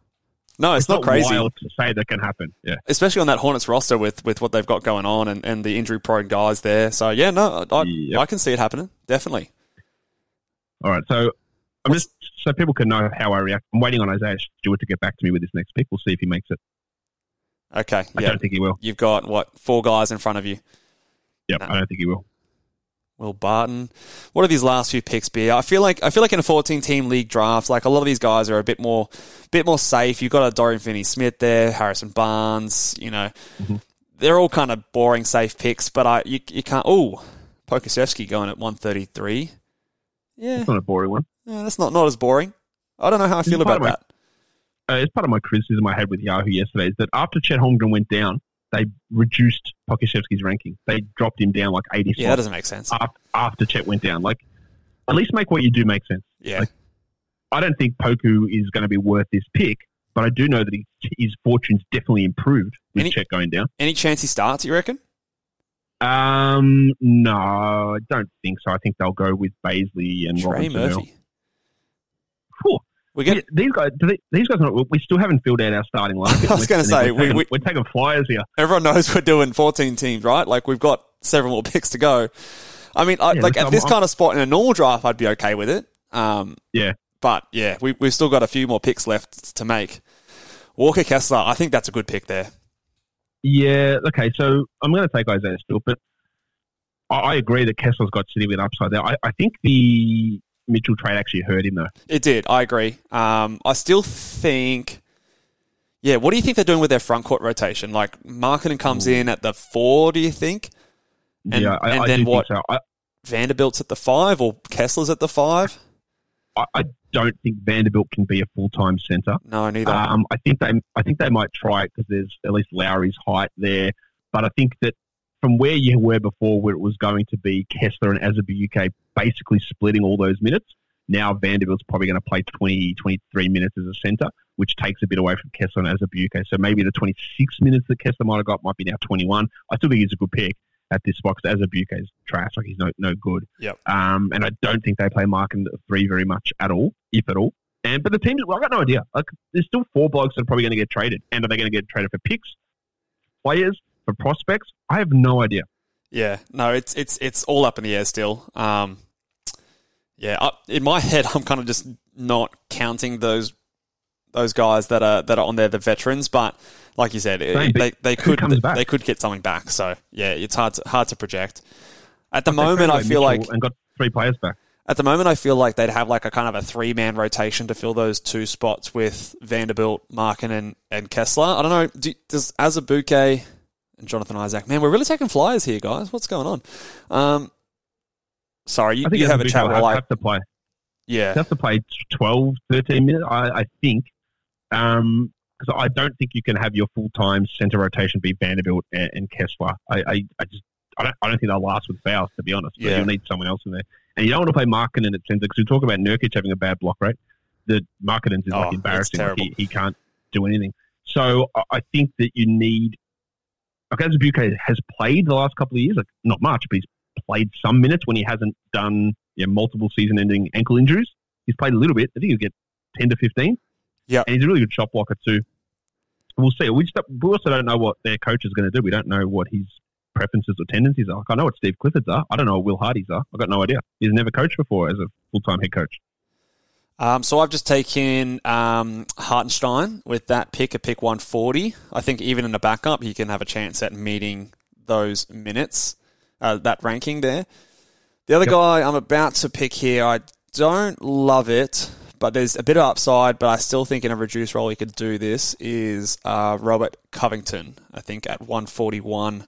No, it's not crazy. Wild to say that can happen. Yeah, especially on that Hornets roster with what they've got going on and the injury-prone guys there. So, yeah, no, I can see it happening, definitely. All right, so I'm just so people can know how I react. I'm waiting on Isaiah Stewart to get back to me with his next pick. We'll see if he makes it. Okay, I don't think he will. You've got, 4 guys in front of you? Yep, I don't think he will. Will Barton. What have these last few picks be? I feel like in a 14-team league draft, like a lot of these guys are a bit more safe. You've got a Dorian Finney-Smith there, Harrison Barnes, They're all kind of boring, safe picks, but you can't... Oh, Pokusevski going at 133. Yeah. That's not a boring one. Yeah, that's not as boring. I don't know how I feel about that. It's part of my criticism I had with Yahoo yesterday is that after Chet Holmgren went down, they reduced Pokusevski's ranking. They dropped him down like 80 spots. Yeah, that doesn't make sense. After Chet went down. Like, at least make what you do make sense. Yeah. Like, I don't think Poku is going to be worth this pick, but I do know that his fortune's definitely improved with Chet going down. Any chance he starts, you reckon? No, I don't think so. I think they'll go with Baisley and Trey Murphy. Cool. These guys. We still haven't filled out our starting lineup. I was going to say we're taking flyers here. Everyone knows we're doing 14 teams, right? Like we've got several more picks to go. I mean, at this kind of spot in a normal draft, I'd be okay with it. But yeah, we've still got a few more picks left to make. Walker Kessler, I think that's a good pick there. Yeah. Okay. So I'm going to take Isaiah Stewart, but I agree that Kessler's got sitting with upside there. I think the Mitchell trade actually hurt him, though. It did. I agree. I still think... Yeah, what do you think they're doing with their front court rotation? Like, Markkanen comes in at the 4, do you think? And, yeah, I, and I then do what? Think so. Vanderbilt's at the 5 or Kessler's at the 5? I don't think Vanderbilt can be a full-time center. No, neither. I think they might try it because there's at least Lowry's height there. But I think that from where you were before, where it was going to be Kessler and Azubike basically splitting all those minutes, now Vanderbilt's probably going to play 20, 23 minutes as a centre, which takes a bit away from Kessler and Azubike. So maybe the 26 minutes that Kessler might have got might be now 21. I still think he's a good pick at this spot because Azubike is trash. Like, he's no good. Yep. And I don't think they play Mark in the 3 very much at all, if at all. But the team, I've got no idea. Like, there's still 4 blokes that are probably going to get traded. And are they going to get traded for picks, players, for prospects? I have no idea. Yeah, no, it's all up in the air still. In my head, I'm kind of just not counting those guys that are on there, the veterans. But like you said, they could get something back. So yeah, it's hard to project. At the moment, I feel like and got 3 players back. At the moment, I feel like they'd have like a kind of a 3-man rotation to fill those 2 spots with Vanderbilt, Markin, and Kessler. I don't know. Does Azubike and Jonathan Isaac. Man, we're really taking flyers here, guys. What's going on? Sorry, you have a chat. I have to play. Yeah. You have to play 12, 13 minutes, I think. Because I don't think you can have your full-time centre rotation be Vanderbilt and Kessler. I don't think they'll last with Faust, to be honest. But you'll need someone else in there. And you don't want to play Markkanen at centre, because we talk about Nurkic having a bad block rate. The Markkanen is like embarrassing. Like he can't do anything. So I think that you need... Like, as Buke has played the last couple of years, like not much, but he's played some minutes when he hasn't done multiple season-ending ankle injuries. He's played a little bit. I think he'll get 10 to 15. Yeah, and he's a really good shot blocker too. We'll see. We also don't know what their coach is going to do. We don't know what his preferences or tendencies are. Like, I know what Steve Clifford's are. I don't know what Will Hardy's are. I've got no idea. He's never coached before as a full-time head coach. So I've just taken Hartenstein with that pick, a pick 140. I think even in a backup, he can have a chance at meeting those minutes, that ranking there. The other guy I'm about to pick here, I don't love it, but there's a bit of upside, but I still think in a reduced role he could do this, is Robert Covington, I think, at 141.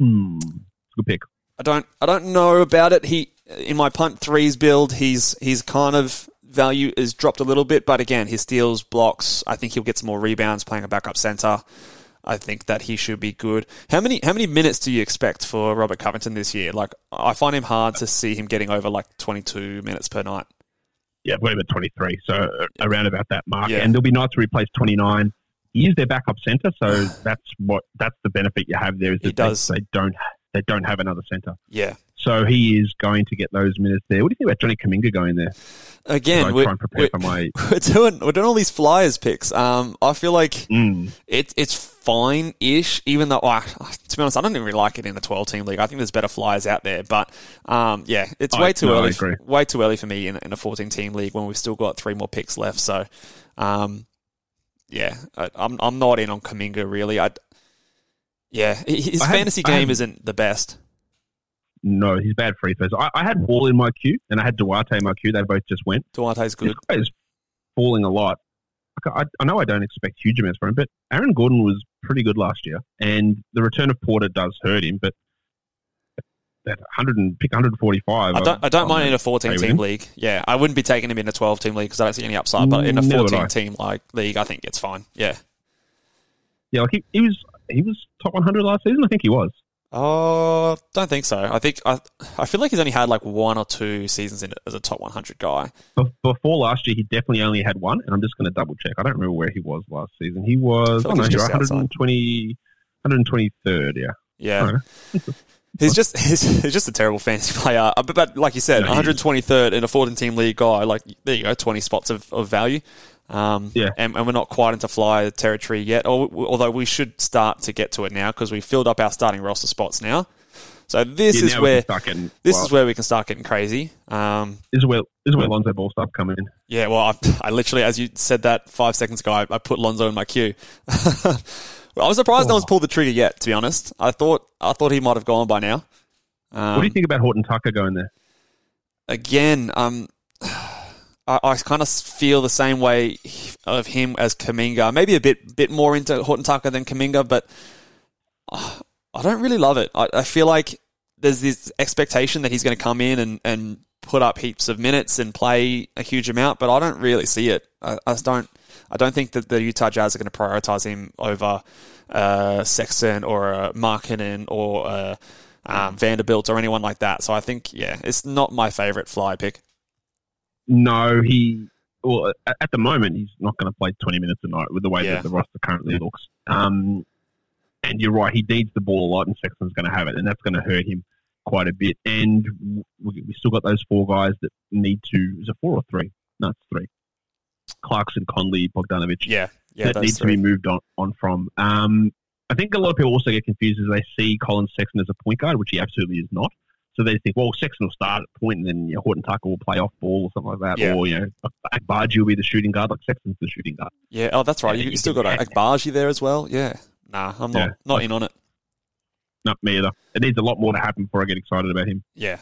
Good pick. I don't know about it. He, in my punt threes build, he's kind of... value is dropped a little bit, but again, his steals, blocks, I think he'll get some more rebounds playing a backup center. I think that he should be good. How many minutes do you expect for Robert Covington this year? Like, I find him hard to see him getting over like 22 minutes per night. Yeah, we're at 23, so around about that mark. Yeah. And there'll be nights where he plays 29. He is their backup center, so that's the benefit you have there, is that they don't have another center. Yeah. So he is going to get those minutes there. What do you think about Johnny Kuminga going there? Again, we're doing all these Flyers picks. I feel like it's fine-ish, even though, to be honest, I don't even really like it in the 12-team league. I think there's better Flyers out there. But, it's way too early for me in a 14-team league when we've still got three more picks left. So, I'm not in on Kuminga, really. His fantasy game isn't the best. No, he's bad free throws. I had Wall in my queue, and I had Duarte in my queue. They both just went. Duarte's good. He's falling a lot. I know I don't expect huge amounts from him, but Aaron Gordon was pretty good last year, and the return of Porter does hurt him. But that 145. I don't mind in a 14-team league. Yeah, I wouldn't be taking him in a 12-team league because I don't see any upside. But in a 14-team league, I think it's fine. Yeah. Yeah, like he was top 100 last season. I think he was. Oh, don't think so. I think I feel like he's only had like one or two seasons in as a top 100 guy. Before last year, he definitely only had one, and I'm just going to double check. I don't remember where he was last season. He was 123rd. Yeah, yeah. He's just a terrible fantasy player. But like you said, 123rd in a 14-team league guy. Like, there you go, 20 spots of value. And we're not quite into Flyer territory yet, although we should start to get to it now because we've filled up our starting roster spots now. So this is where we can start getting crazy. This is where Lonzo Ball starts coming in. Yeah, well, I literally, as you said that 5 seconds ago, I put Lonzo in my queue. Well, I was surprised no one's pulled the trigger yet, to be honest. I thought he might have gone by now. What do you think about Horton Tucker going there? Again, I kind of feel the same way of him as Kuminga. Maybe a bit more into Horton Tucker than Kuminga, but I don't really love it. I feel like there's this expectation that he's going to come in and put up heaps of minutes and play a huge amount, but I don't really see it. I don't think that the Utah Jazz are going to prioritize him over Sexton or Markkanen or Vanderbilt or anyone like that. So I think, it's not my favorite Fly pick. No, at the moment, he's not going to play 20 minutes a night with the way that the roster currently looks. And you're right, he needs the ball a lot, and Sexton's going to have it, and that's going to hurt him quite a bit. And we still got those four guys that need to... Is it four or three? No, it's three. Clarkson, Conley, Bogdanović. Yeah, that needs to be moved on from. I think a lot of people also get confused as they see Collin Sexton as a point guard, which he absolutely is not. So they think, well, Sexton will start at point, and then Horton Tucker will play off ball or something like that, or Agbaji will be the shooting guard, like Sexton's the shooting guard. Yeah, oh, that's right. You still got Agbaji there as well. Yeah, nah, I'm not in on it. Not me either. It needs a lot more to happen before I get excited about him. Yeah,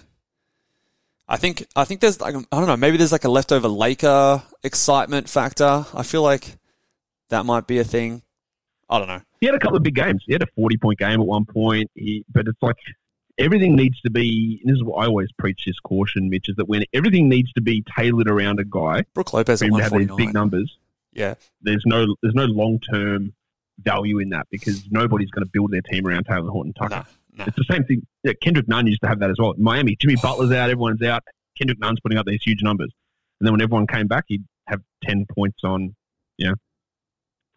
I think there's like, I don't know, maybe there's like a leftover Laker excitement factor. I feel like that might be a thing. I don't know. He had a couple of big games. He had a 40-point game at one point, but it's like. Everything needs to be, and this is what I always preach, this caution, Mitch, is that when everything needs to be tailored around a guy. Brooke Lopez at 149. Big numbers. Yeah, there's no long term value in that because nobody's going to build their team around Taylor Horton Tucker. No. It's the same thing. Yeah, Kendrick Nunn used to have that as well. In Miami, Jimmy Butler's out, everyone's out. Kendrick Nunn's putting up these huge numbers, and then when everyone came back, he'd have 10 points on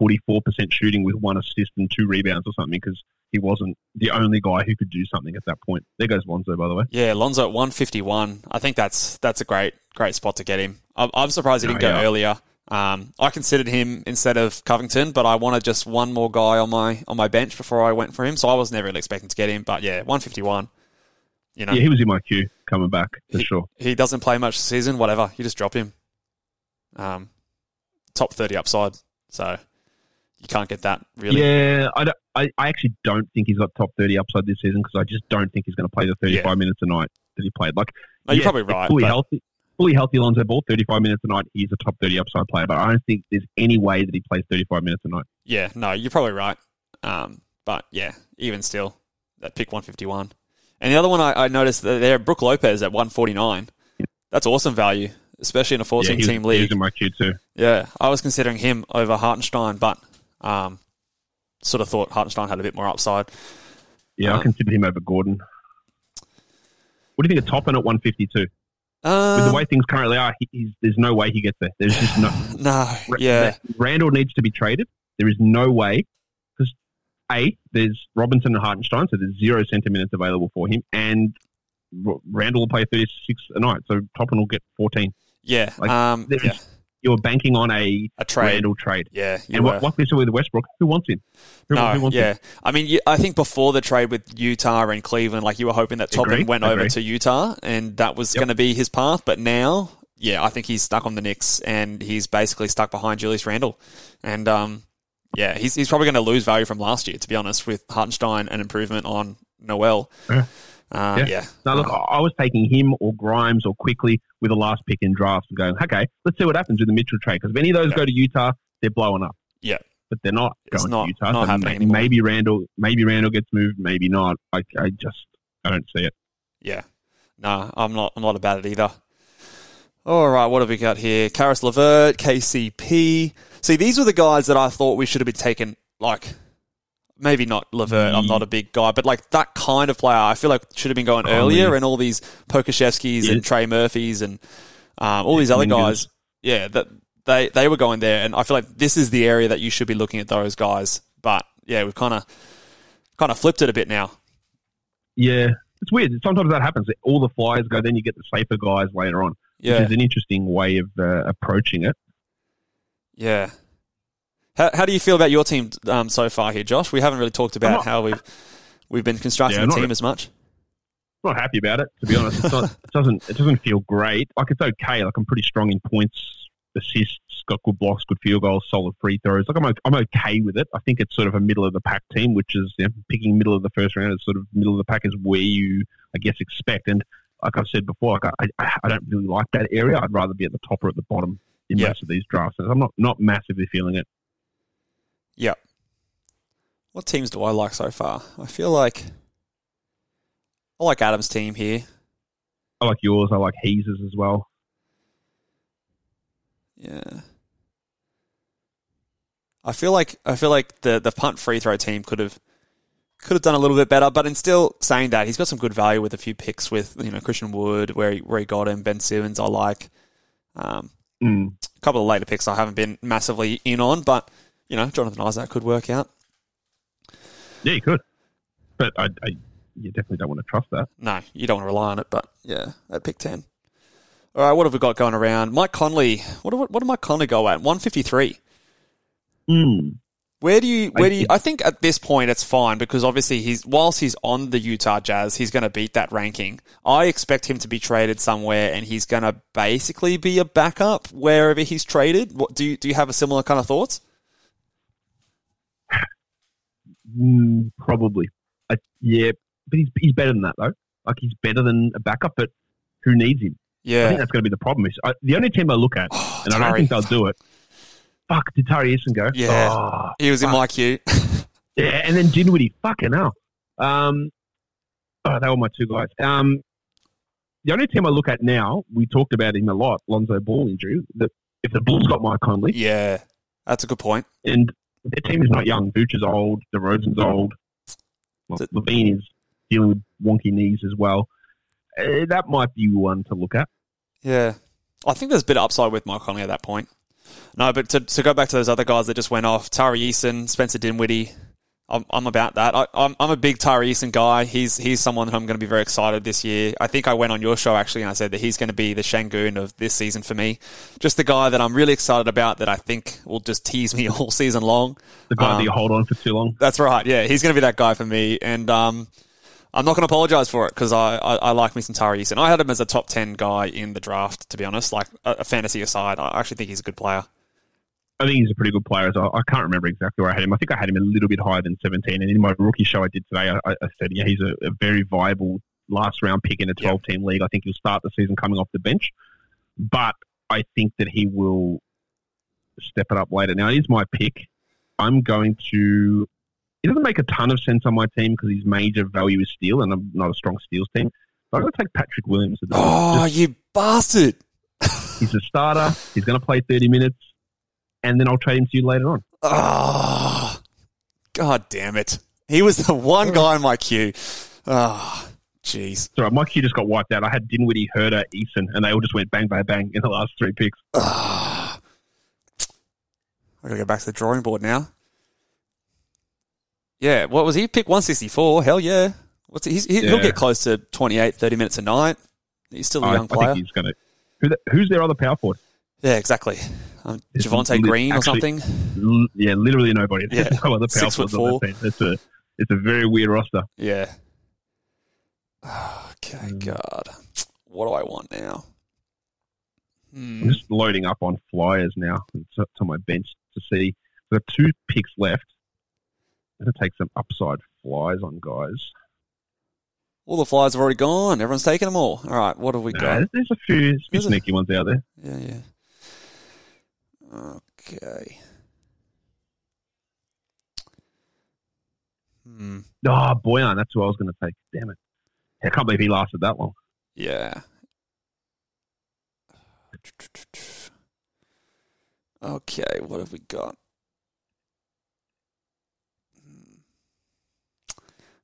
44% shooting with 1 assist and 2 rebounds or something because he wasn't the only guy who could do something at that point. There goes Lonzo, by the way. Yeah, Lonzo at 151. I think that's a great spot to get him. I'm surprised he didn't go earlier. I considered him instead of Covington, but I wanted just one more guy on my bench before I went for him, so I was never really expecting to get him. But yeah, 151. You know, yeah, he was in my queue coming back for sure. He doesn't play much this season. Whatever, you just drop him. Top 30 upside. So. You can't get that, really. Yeah, I actually don't think he's got top 30 upside this season because I just don't think he's going to play the 35 minutes a night that he played. Like, no, you're probably right. Fully healthy Lonzo Ball, 35 minutes a night, he's a top 30 upside player, but I don't think there's any way that he plays 35 minutes a night. Yeah, no, you're probably right. But, yeah, even still, that pick 151. And the other one I noticed there, Brook Lopez at 149. Yeah. That's awesome value, especially in a 14-team league. He's in my queue too. Yeah, I was considering him over Hartenstein, but... sort of thought Hartenstein had a bit more upside. Yeah, I considered him over Gordon. What do you think of Toppin at 152? With the way things currently are, there's no way he gets there. There's just no... Randall needs to be traded. There is no way. Because, A, there's Robinson and Hartenstein, so there's 0 centimeters available for him, and Randall will play 36 a night, so Toppin will get 14. Yeah. You were banking on a trade. Randall trade. Yeah. And what is it with Westbrook? Who wants him? Who wants him? I mean, I think before the trade with Utah and Cleveland, like you were hoping that Toppin went over to Utah and that was going to be his path. But now, I think he's stuck on the Knicks and he's basically stuck behind Julius Randle. And, he's probably going to lose value from last year, to be honest, with Hartenstein and improvement on Noel. Yeah. No, look, I was taking him or Grimes or Quickly with the last pick in drafts and going, okay, let's see what happens with the Mitchell trade. Because if any of those go to Utah, they're blowing up. Yeah. But they're not to Utah. Not happening anymore. Maybe Randall gets moved, maybe not. I don't see it. Yeah. No, I'm not about it either. All right, what have we got here? Karis LeVert, KCP. See, these were the guys that I thought we should have been taking, like... Maybe not LeVert, I'm not a big guy, but like that kind of player, I feel like should have been going earlier. And all these Pokuševskis and Trey Murphys and all these other guys, that they were going there. And I feel like this is the area that you should be looking at those guys. But yeah, we've kind of flipped it a bit now. Yeah, it's weird. Sometimes that happens. All the flyers go, then you get the safer guys later on. Yeah, which is an interesting way of approaching it. Yeah. How do you feel about your team so far here, Josh? We haven't really talked about how we've been constructing the team as much. I'm not happy about it, to be honest. It doesn't feel great. Like, it's okay. Like, I'm pretty strong in points, assists, got good blocks, good field goals, solid free throws. Like, I'm okay with it. I think it's sort of a middle of the pack team, which is picking middle of the first round. It's sort of middle of the pack is where you, I guess, expect. And like I've said before, like I don't really like that area. I'd rather be at the top or at the bottom in most of these drafts. And I'm not massively feeling it. Yeah. What teams do I like so far? I feel like I like Adam's team here. I like yours. I like Hayes's as well. Yeah. I feel like the punt free throw team could have done a little bit better, but in still saying that, he's got some good value with a few picks with Christian Wood where he got him, Ben Simmons I like. A couple of later picks I haven't been massively in on, but Jonathan Isaac could work out. Yeah, he could. But you definitely don't want to trust that. No, you don't want to rely on it, but yeah, at pick 10. All right, what have we got going around? Mike Conley. What did Mike Conley go at? 153. I think at this point it's fine because obviously whilst he's on the Utah Jazz, he's going to beat that ranking. I expect him to be traded somewhere and he's going to basically be a backup wherever he's traded. Do you have a similar kind of thoughts? Probably. But he's better than that, though. Like, he's better than a backup, but who needs him? Yeah. I think that's going to be the problem. The only team I look at, and I don't think they'll do it, did Tari Eason go? Yeah. He was in my queue. Yeah, and then Dinwiddie, fucking hell. They were my two guys. The only team I look at now, we talked about him a lot, Lonzo Ball injury, that if the Bulls got Mike Conley, That's a good point. And their team is not young. Vooch is old. DeRozan's old. Well, Levine is dealing with wonky knees as well. That might be one to look at. Yeah. I think there's a bit of upside with Mike Conley at that point. No, but to go back to those other guys that just went off, Tari Eason, Spencer Dinwiddie, I'm about that. I'm a big Tari Eason guy. He's someone who I'm going to be very excited this year. I think I went on your show, actually, and I said that he's going to be the Şengün of this season for me. Just the guy that I'm really excited about that I think will just tease me all season long. The guy that you hold on for too long. That's right, yeah. He's going to be that guy for me, and I'm not going to apologise for it because I like me some Tari Eason. I had him as a top 10 guy in the draft, to be honest. Like, a fantasy aside, I actually think he's a good player. I think he's a pretty good player. I can't remember exactly where I had him. I think I had him a little bit higher than 17. And in my rookie show I did today, I said, yeah, he's a very viable last-round pick in a 12-team league. I think he'll start the season coming off the bench. But I think that he will step it up later. Now, it is my pick. I'm going to... He doesn't make a ton of sense on my team because his major value is steal, and I'm not a strong steals team. But I'm going to take Patrick Williams. You bastard. He's a starter. He's going to play 30 minutes, and then I'll trade him to you later on. Oh, God damn it. He was the one guy in my queue. Oh, jeez. Sorry, my queue just got wiped out. I had Dinwiddie, Herder, Eason, and they all just went bang, bang, bang in the last three picks. Oh. I've got to go back to the drawing board now. Yeah, what was he? Pick 164. Hell yeah. What's He'll get close to 28, 30 minutes a night. He's still a young player. I think he's going to. Who's their other power forward? Yeah, exactly. Javonte Green or something. Literally nobody. Yeah. There's no other power forward. It's a very weird roster. Yeah. Okay, God. What do I want now? I'm just loading up on flyers now. It's up to my bench to see. I've got two picks left. I'm going to take some upside flies on guys. All the flies have already gone. Everyone's taken them all. All right, what have we got? There's a few sneaky ones out there. Yeah. Okay. Boyan, that's who I was going to take. Damn it. I can't believe he lasted that long. Yeah. Okay, what have we got?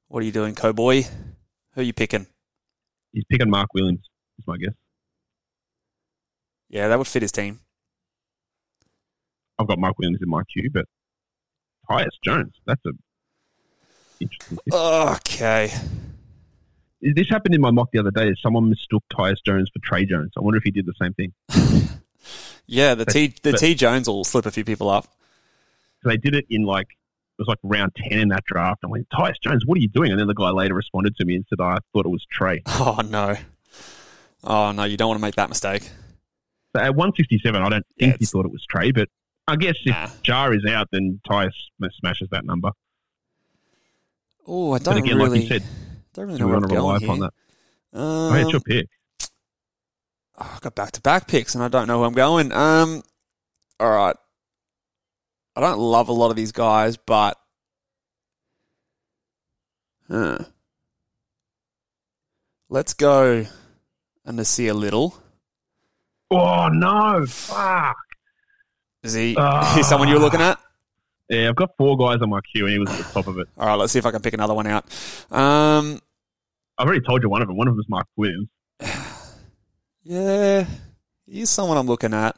What are you doing, Cowboy? Who are you picking? He's picking Mark Williams, is my guess. Yeah, that would fit his team. I've got Mark Williams in my queue, but Tyus Jones, that's a interesting pick. Okay. This happened in my mock the other day. Someone mistook Tyus Jones for Trey Jones. I wonder if he did the same thing. Yeah, T Jones will slip a few people up. So they did it in it was like round 10 in that draft. I went, Tyus Jones, what are you doing? And then the guy later responded to me and said, I thought it was Trey. Oh, no, you don't want to make that mistake. So at 157, I don't think he thought it was Trey, but I guess if Jar is out, then Tyus smashes that number. Oh, I don't again, really... Like you said, don't really know where I'm going on that. I had your pick. I got back-to-back picks, and I don't know where I'm going. All right. I don't love a lot of these guys, but let's go and Nasir Little. Oh no! Fuck. Is he? Is someone you're looking at? Yeah, I've got four guys on my queue, and he was at the top of it. All right, let's see if I can pick another one out. I've already told you one of them. One of them is Mark Williams. Yeah, he's someone I'm looking at.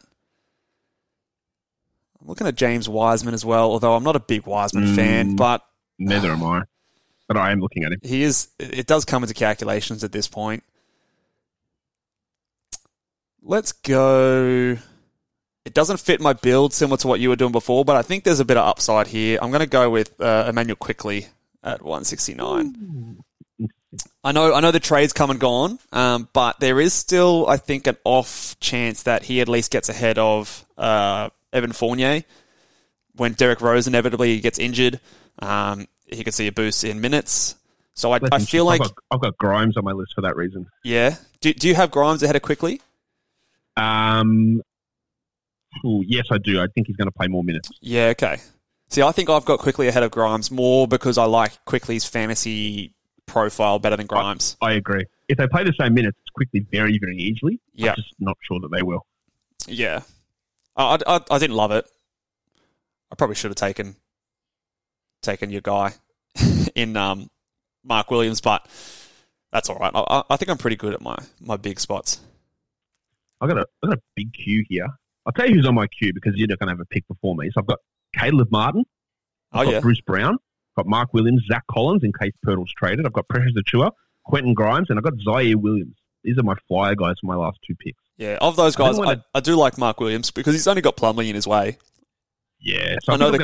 I'm looking at James Wiseman as well, although I'm not a big Wiseman fan. But neither am I. But I am looking at him. He is. It does come into calculations at this point. Let's go. It doesn't fit my build, similar to what you were doing before, but I think there's a bit of upside here. I'm going to go with Emmanuel Quickley at 169. I know the trade's come and gone, but there is still, I think, an off chance that he at least gets ahead of... Evan Fournier, when Derrick Rose inevitably gets injured, he could see a boost in minutes. So I feel like... I've got Grimes on my list for that reason. Yeah. Do you have Grimes ahead of Quickley? Yes, I do. I think he's going to play more minutes. Yeah, okay. See, I think I've got Quickley ahead of Grimes more because I like Quickley's fantasy profile better than Grimes. I agree. If they play the same minutes, it's Quickley very, very easily. Yep. I'm just not sure that they will. Yeah. I didn't love it. I probably should have taken your guy in Mark Williams, but that's all right. I think I'm pretty good at my big spots. I got a big queue here. I'll tell you who's on my queue because you're not going to have a pick before me. So I've got Caleb Martin. I've got Bruce Brown. I've got Mark Williams, Zach Collins in case Pirtle's traded. I've got Precious Achiuwa, Quentin Grimes, and I've got Zaire Williams. These are my flyer guys for my last two picks. Yeah, of those guys, I do like Mark Williams because he's only got Plumlee in his way. Yeah, so I know the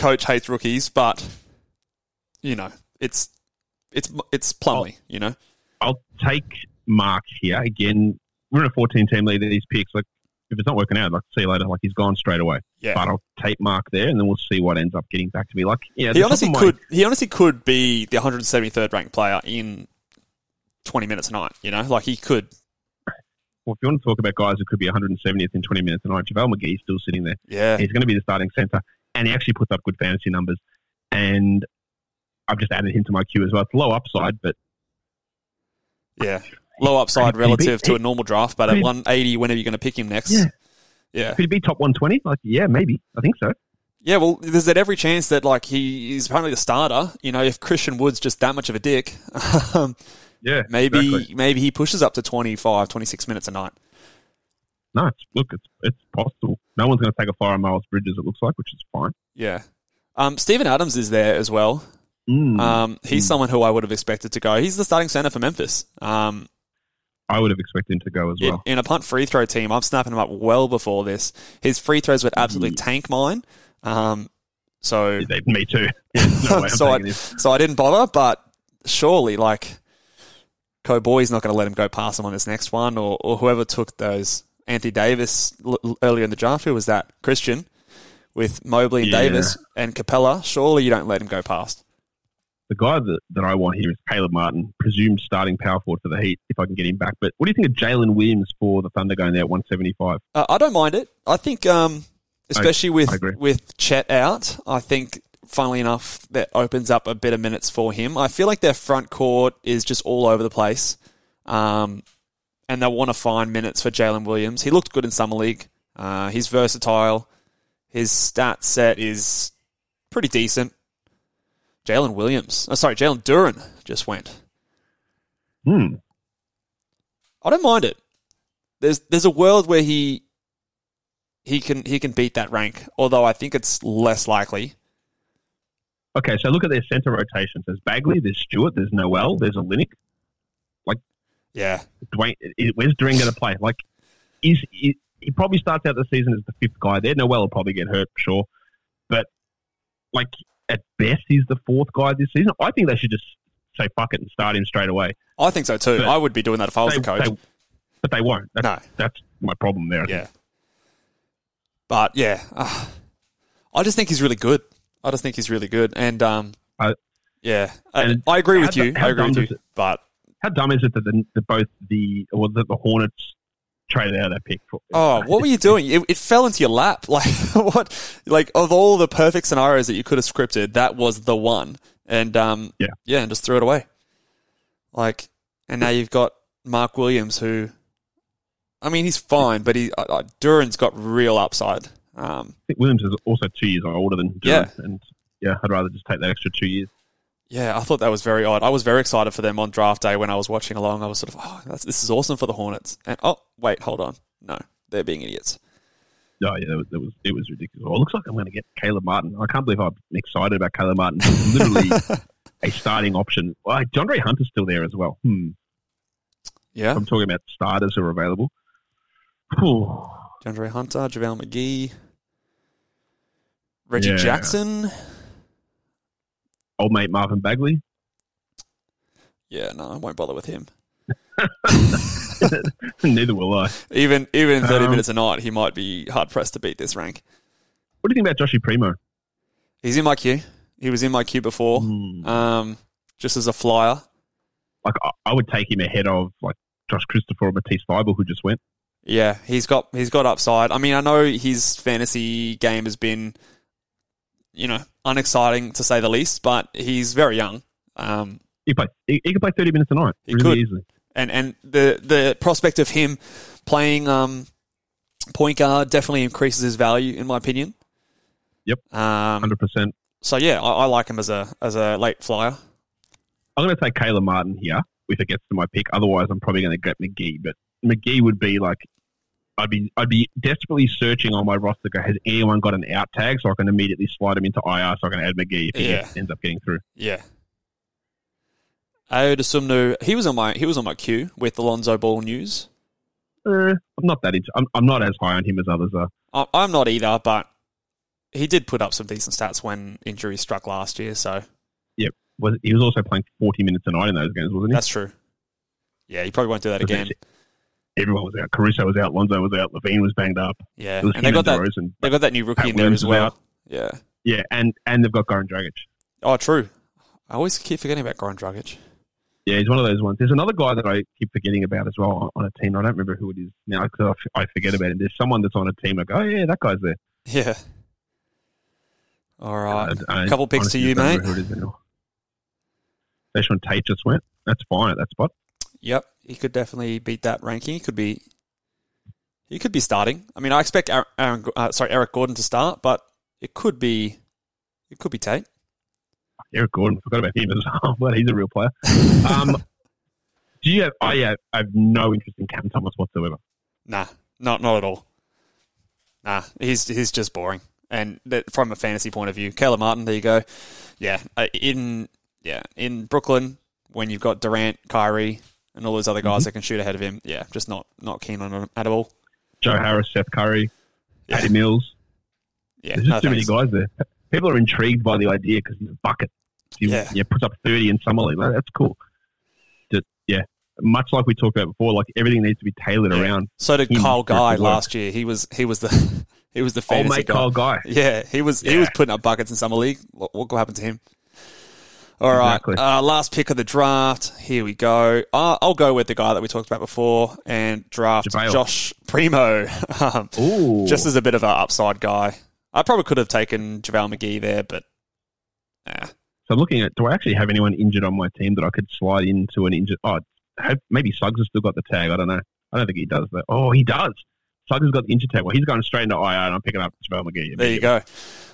coach hates rookies, but you know it's Plumlee. You know, I'll take Mark here again. We're in a 14-team league. These picks, like if it's not working out, like see you later. Like he's gone straight away. Yeah, but I'll take Mark there, and then we'll see what ends up getting back to me. Like yeah, he honestly could be the 173rd ranked player in 20 minutes a night. You know, like he could. Well, if you want to talk about guys who could be 170th in 20 minutes a night, JaVale McGee's still sitting there. Yeah, he's going to be the starting centre, and he actually puts up good fantasy numbers. And I've just added him to my queue as well. It's low upside, but yeah, low upside relative to a normal draft. But at 180, whenever you're going to pick him next, yeah, could he be top 120? Like, yeah, maybe. I think so. Yeah, well, there's that every chance that like he's apparently the starter. You know, if Christian Wood's just that much of a dick. Yeah, maybe he pushes up to 25, 26 minutes a night. No, it's possible. No one's going to take a flyer on Miles Bridges, it looks like, which is fine. Yeah. Steven Adams is there as well. He's someone who I would have expected to go. He's the starting centre for Memphis. I would have expected him to go as well. In a punt free throw team, I'm snapping him up well before this. His free throws would absolutely tank mine. So yeah, me too. Yeah, no way so I didn't bother, but surely, like... Coboy's not going to let him go past him on this next one, or whoever took those Anthony Davis earlier in the draft. Who was that? Christian with Mobley and Davis and Capella. Surely you don't let him go past. The guy that I want here is Caleb Martin, presumed starting power forward for the Heat, if I can get him back. But what do you think of Jalen Williams for the Thunder going there at 175? I don't mind it. I think, especially with Chet out, I think... Funnily enough, that opens up a bit of minutes for him. I feel like their front court is just all over the place, and they'll want to find minutes for Jalen Williams. He looked good in Summer League. He's versatile. His stat set is pretty decent. Jalen Duren just went. I don't mind it. There's a world where he can beat that rank, although I think it's less likely. Okay, so look at their centre rotations. There's Bagley, there's Stewart, there's Noel, there's Olynyk. Like, yeah, Dwayne, where's Duren going to play? Like, he probably starts out the season as the fifth guy there. Noel will probably get hurt, sure, but like at best, he's the fourth guy this season. I think they should just say fuck it and start him straight away. I think so too. But I would be doing that if I was the coach, but they won't. That's my problem there. Yeah, but yeah, I just think he's really good. And, I agree with you. But how dumb is it that the Hornets traded out that pick? What were you doing? It fell into your lap. Like, what? Like, of all the perfect scenarios that you could have scripted, that was the one. And, and just threw it away. Like, and now you've got Mark Williams, who, I mean, he's fine, but Duren's got real upside. I think Williams is also 2 years older than Duren, and I'd rather just take that extra 2 years. Yeah, I thought that was very odd. I was very excited for them on draft day when I was watching along. I was sort of, this is awesome for the Hornets. And hold on, no, they're being idiots. Oh yeah, it was ridiculous. Well, it looks like I'm going to get Caleb Martin. I can't believe I'm excited about Caleb Martin. He's literally a starting option. Well, DeAndre Hunter's still there as well. Yeah, I'm talking about starters who are available. DeAndre Hunter, JaVale McGee. Reggie Jackson. Old mate Marvin Bagley. Yeah, no, I won't bother with him. Neither will I. Even in 30 minutes a night, he might be hard-pressed to beat this rank. What do you think about Joshie Primo? He's in my queue. He was in my queue before, just as a flyer. Like I would take him ahead of like Josh Christopher or Matisse Thybulle, who just went. Yeah, he's got upside. I mean, I know his fantasy game has been... unexciting to say the least, but he's very young. He could play 30 minutes a night easily. And the prospect of him playing point guard definitely increases his value, in my opinion. Yep, 100%. So yeah, I like him as a late flyer. I'm going to take Caleb Martin here if it gets to my pick. Otherwise, I'm probably going to get McGee. But McGee would be like, I'd be desperately searching on my roster. Go, has anyone got an out tag so I can immediately slide him into IR so I can add McGee if he ends up getting through. Yeah. Aodasumnu, he was on my queue with Alonzo Ball news. I'm not that into. I'm not as high on him as others are. I'm not either, but he did put up some decent stats when injuries struck last year. So, yep, he was also playing 40 minutes a night in those games, wasn't he? That's true. Yeah, he probably won't do that again. Everyone was out. Caruso was out. Lonzo was out. Levine was banged up. Yeah, and they got that new rookie in there as well. Out. Yeah, yeah, and they've got Goran Dragic. Oh, true. I always keep forgetting about Goran Dragic. Yeah, he's one of those ones. There's another guy that I keep forgetting about as well on a team. I don't remember who it is now because I forget about it. There's someone that's on a team. I go, oh, yeah, that guy's there. Yeah. All right. A couple picks to you, mate. Deshaun Tate just went. That's fine at that spot. Yep. He could definitely beat that ranking. He could be starting. I mean, I expect Eric Gordon to start, but it could be Tate. Eric Gordon, forgot about him as well, but he's a real player. I have no interest in Cam Thomas whatsoever. Nah, not at all. Nah, he's just boring. And from a fantasy point of view, Caleb Martin, there you go. Yeah, in Brooklyn, when you've got Durant, Kyrie, and all those other guys that can shoot ahead of him, yeah, just not keen on him at all. Joe Harris, Seth Curry, Patty Mills. Yeah, there's just too many guys there. People are intrigued by the idea because he's a bucket. He puts up 30 in summer league. That's cool. Much like we talked about before, like everything needs to be tailored around. So did Kyle Guy last year. He was the fantasy guy. Kyle Guy. Yeah, he was putting up buckets in summer league. What happened to him? All right, exactly. Last pick of the draft. Here we go. I'll go with the guy that we talked about before and draft JaVale. Josh Primo. Just as a bit of an upside guy. I probably could have taken JaVale McGee there, but nah. So looking at, do I actually have anyone injured on my team that I could slide into an injured? Oh, maybe Suggs has still got the tag. I don't know. I don't think he does, but he does. Suggs has got the injured tag. Well, he's going straight into IR, and I'm picking up JaVale McGee. There you go.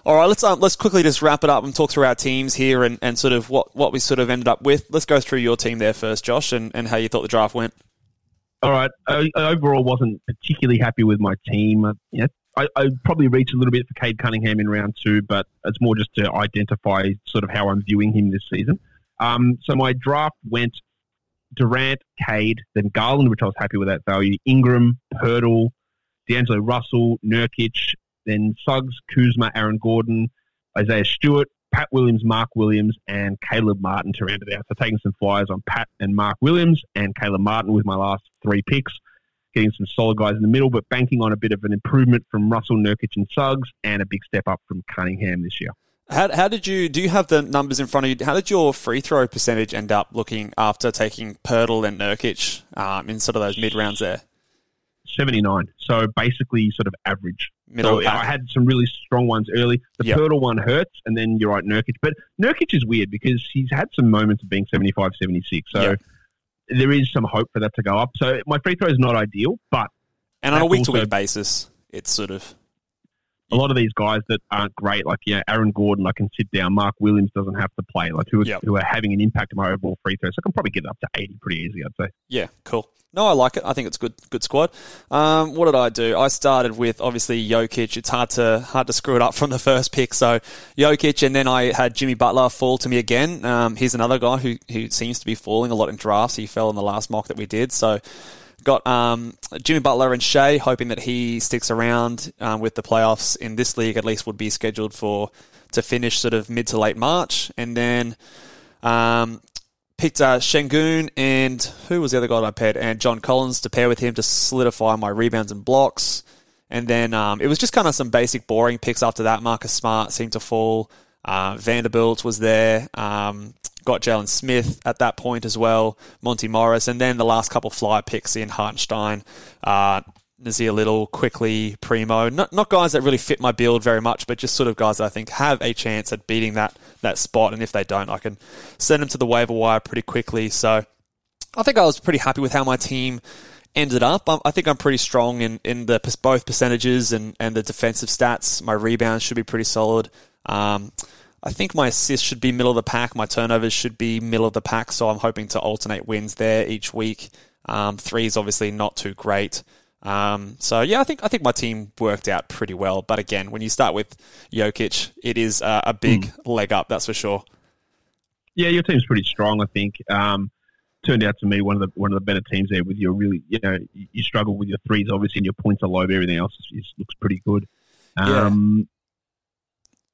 All right, let's quickly just wrap it up and talk through our teams here and sort of what we sort of ended up with. Let's go through your team there first, Josh, and how you thought the draft went. All right. I overall wasn't particularly happy with my team. Yeah. I'd probably reach a little bit for Cade Cunningham in round two, but it's more just to identify sort of how I'm viewing him this season. So my draft went Durant, Cade, then Garland, which I was happy with that value, Ingram, Poeltl, D'Angelo Russell, Nurkic, then Suggs, Kuzma, Aaron Gordon, Isaiah Stewart, Pat Williams, Mark Williams, and Caleb Martin to round it out. So taking some flyers on Pat and Mark Williams and Caleb Martin with my last three picks. Getting some solid guys in the middle, but banking on a bit of an improvement from Russell, Nurkic, and Suggs, and a big step up from Cunningham this year. How did you do? You have the numbers in front of you. How did your free throw percentage end up looking after taking Poeltl and Nurkic in sort of those mid rounds there? 79. So basically, sort of average. Middle. So I had some really strong ones early. The Poeltl one hurts, and then you're right, Nurkic. But Nurkic is weird because he's had some moments of being 75, 76. So. Yep. There is some hope for that to go up. So my free throw is not ideal, but... And on a week-to-week basis, it's sort of... A lot of these guys that aren't great, like Aaron Gordon, I can sit down. Mark Williams doesn't have to play, like who are having an impact on my overall free throw. So I can probably get it up to 80 pretty easy, I'd say. Yeah, cool. No, I like it. I think it's good squad. What did I do? I started with, obviously, Jokic. It's hard to screw it up from the first pick. So Jokic, and then I had Jimmy Butler fall to me again. He's another guy who seems to be falling a lot in drafts. He fell in the last mock that we did, so... Got Jimmy Butler and Shea, hoping that he sticks around with the playoffs in this league, at least would be scheduled to finish sort of mid to late March. And then picked Şengün and who was the other guy that I paired? And John Collins to pair with him to solidify my rebounds and blocks. And then it was just kind of some basic boring picks after that. Marcus Smart seemed to fall. Vanderbilt was there. Got Jalen Smith at that point as well, Monty Morris, and then the last couple flyer picks in Hartenstein, Nazir Little, Quickly, Primo. Not guys that really fit my build very much, but just sort of guys that I think have a chance at beating that spot, and if they don't, I can send them to the waiver wire pretty quickly. So I think I was pretty happy with how my team ended up. I think I'm pretty strong in the both percentages and the defensive stats. My rebounds should be pretty solid. I think my assists should be middle of the pack. My turnovers should be middle of the pack, so I'm hoping to alternate wins there each week. Threes, obviously, not too great. So, yeah, I think my team worked out pretty well. But again, when you start with Jokic, it is a big leg up, that's for sure. Yeah, your team's pretty strong, I think. Turned out to me one of the better teams there with your really, you struggle with your threes, obviously, and your points are low, but everything else looks pretty good.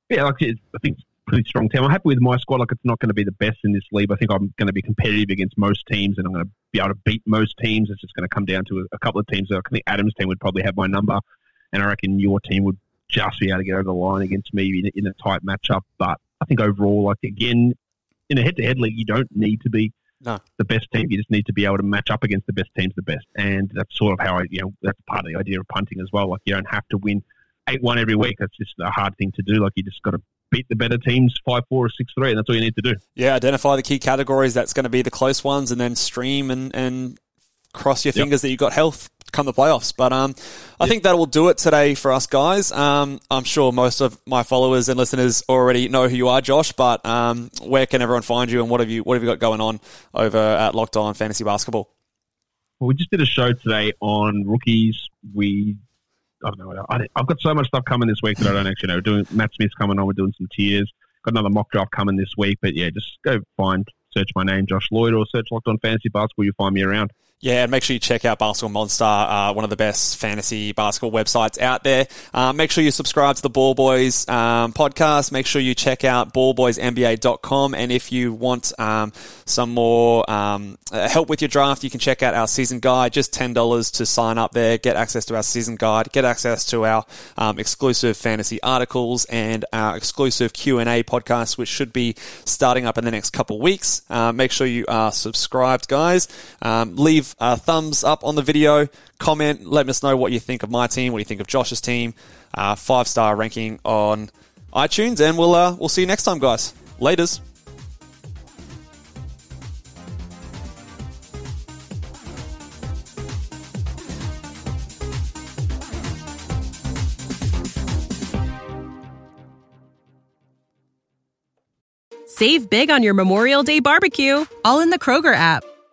Yeah, like I think it's a pretty strong team. I'm happy with my squad. Like, it's not going to be the best in this league. I think I'm going to be competitive against most teams, and I'm going to be able to beat most teams. It's just going to come down to a couple of teams. I think Adam's team would probably have my number, and I reckon your team would just be able to get over the line against me in a tight matchup. But I think overall, like, again, in a head-to-head league, you don't need to be the best team. You just need to be able to match up against the best teams the best. And that's sort of how that's part of the idea of punting as well. Like, you don't have to win 8-1 every week. That's just a hard thing to do. Like, you just got to beat the better teams 5-4 or 6-3, and that's all you need to do. Yeah, identify the key categories. That's going to be the close ones, and then stream and cross your fingers that you got health come the playoffs. But I think that will do it today for us, guys. I'm sure most of my followers and listeners already know who you are, Josh, but where can everyone find you, and what have you got going on over at Locked On Fantasy Basketball? Well, we just did a show today on rookies. I don't know. I've got so much stuff coming this week that I don't actually know. We're doing Matt Smith's coming on. We're doing some tiers. Got another mock draft coming this week. But yeah, just go search my name, Josh Lloyd, or search Locked On Fantasy Basketball. You'll find me around. Yeah, and make sure you check out Basketball Monster, one of the best fantasy basketball websites out there. Make sure you subscribe to the Ball Boys podcast. Make sure you check out ballboysnba.com. And if you want some more help with your draft, you can check out our season guide. Just $10 to sign up there. Get access to our season guide. Get access to our exclusive fantasy articles and our exclusive Q&A podcast, which should be starting up in the next couple weeks. Make sure you are subscribed, guys. Leave thumbs up on the video, comment, let us know what you think of my team, what you think of Josh's team, 5-star ranking on iTunes, and we'll see you next time, guys. Laters. Save big on your Memorial Day barbecue, all in the Kroger app.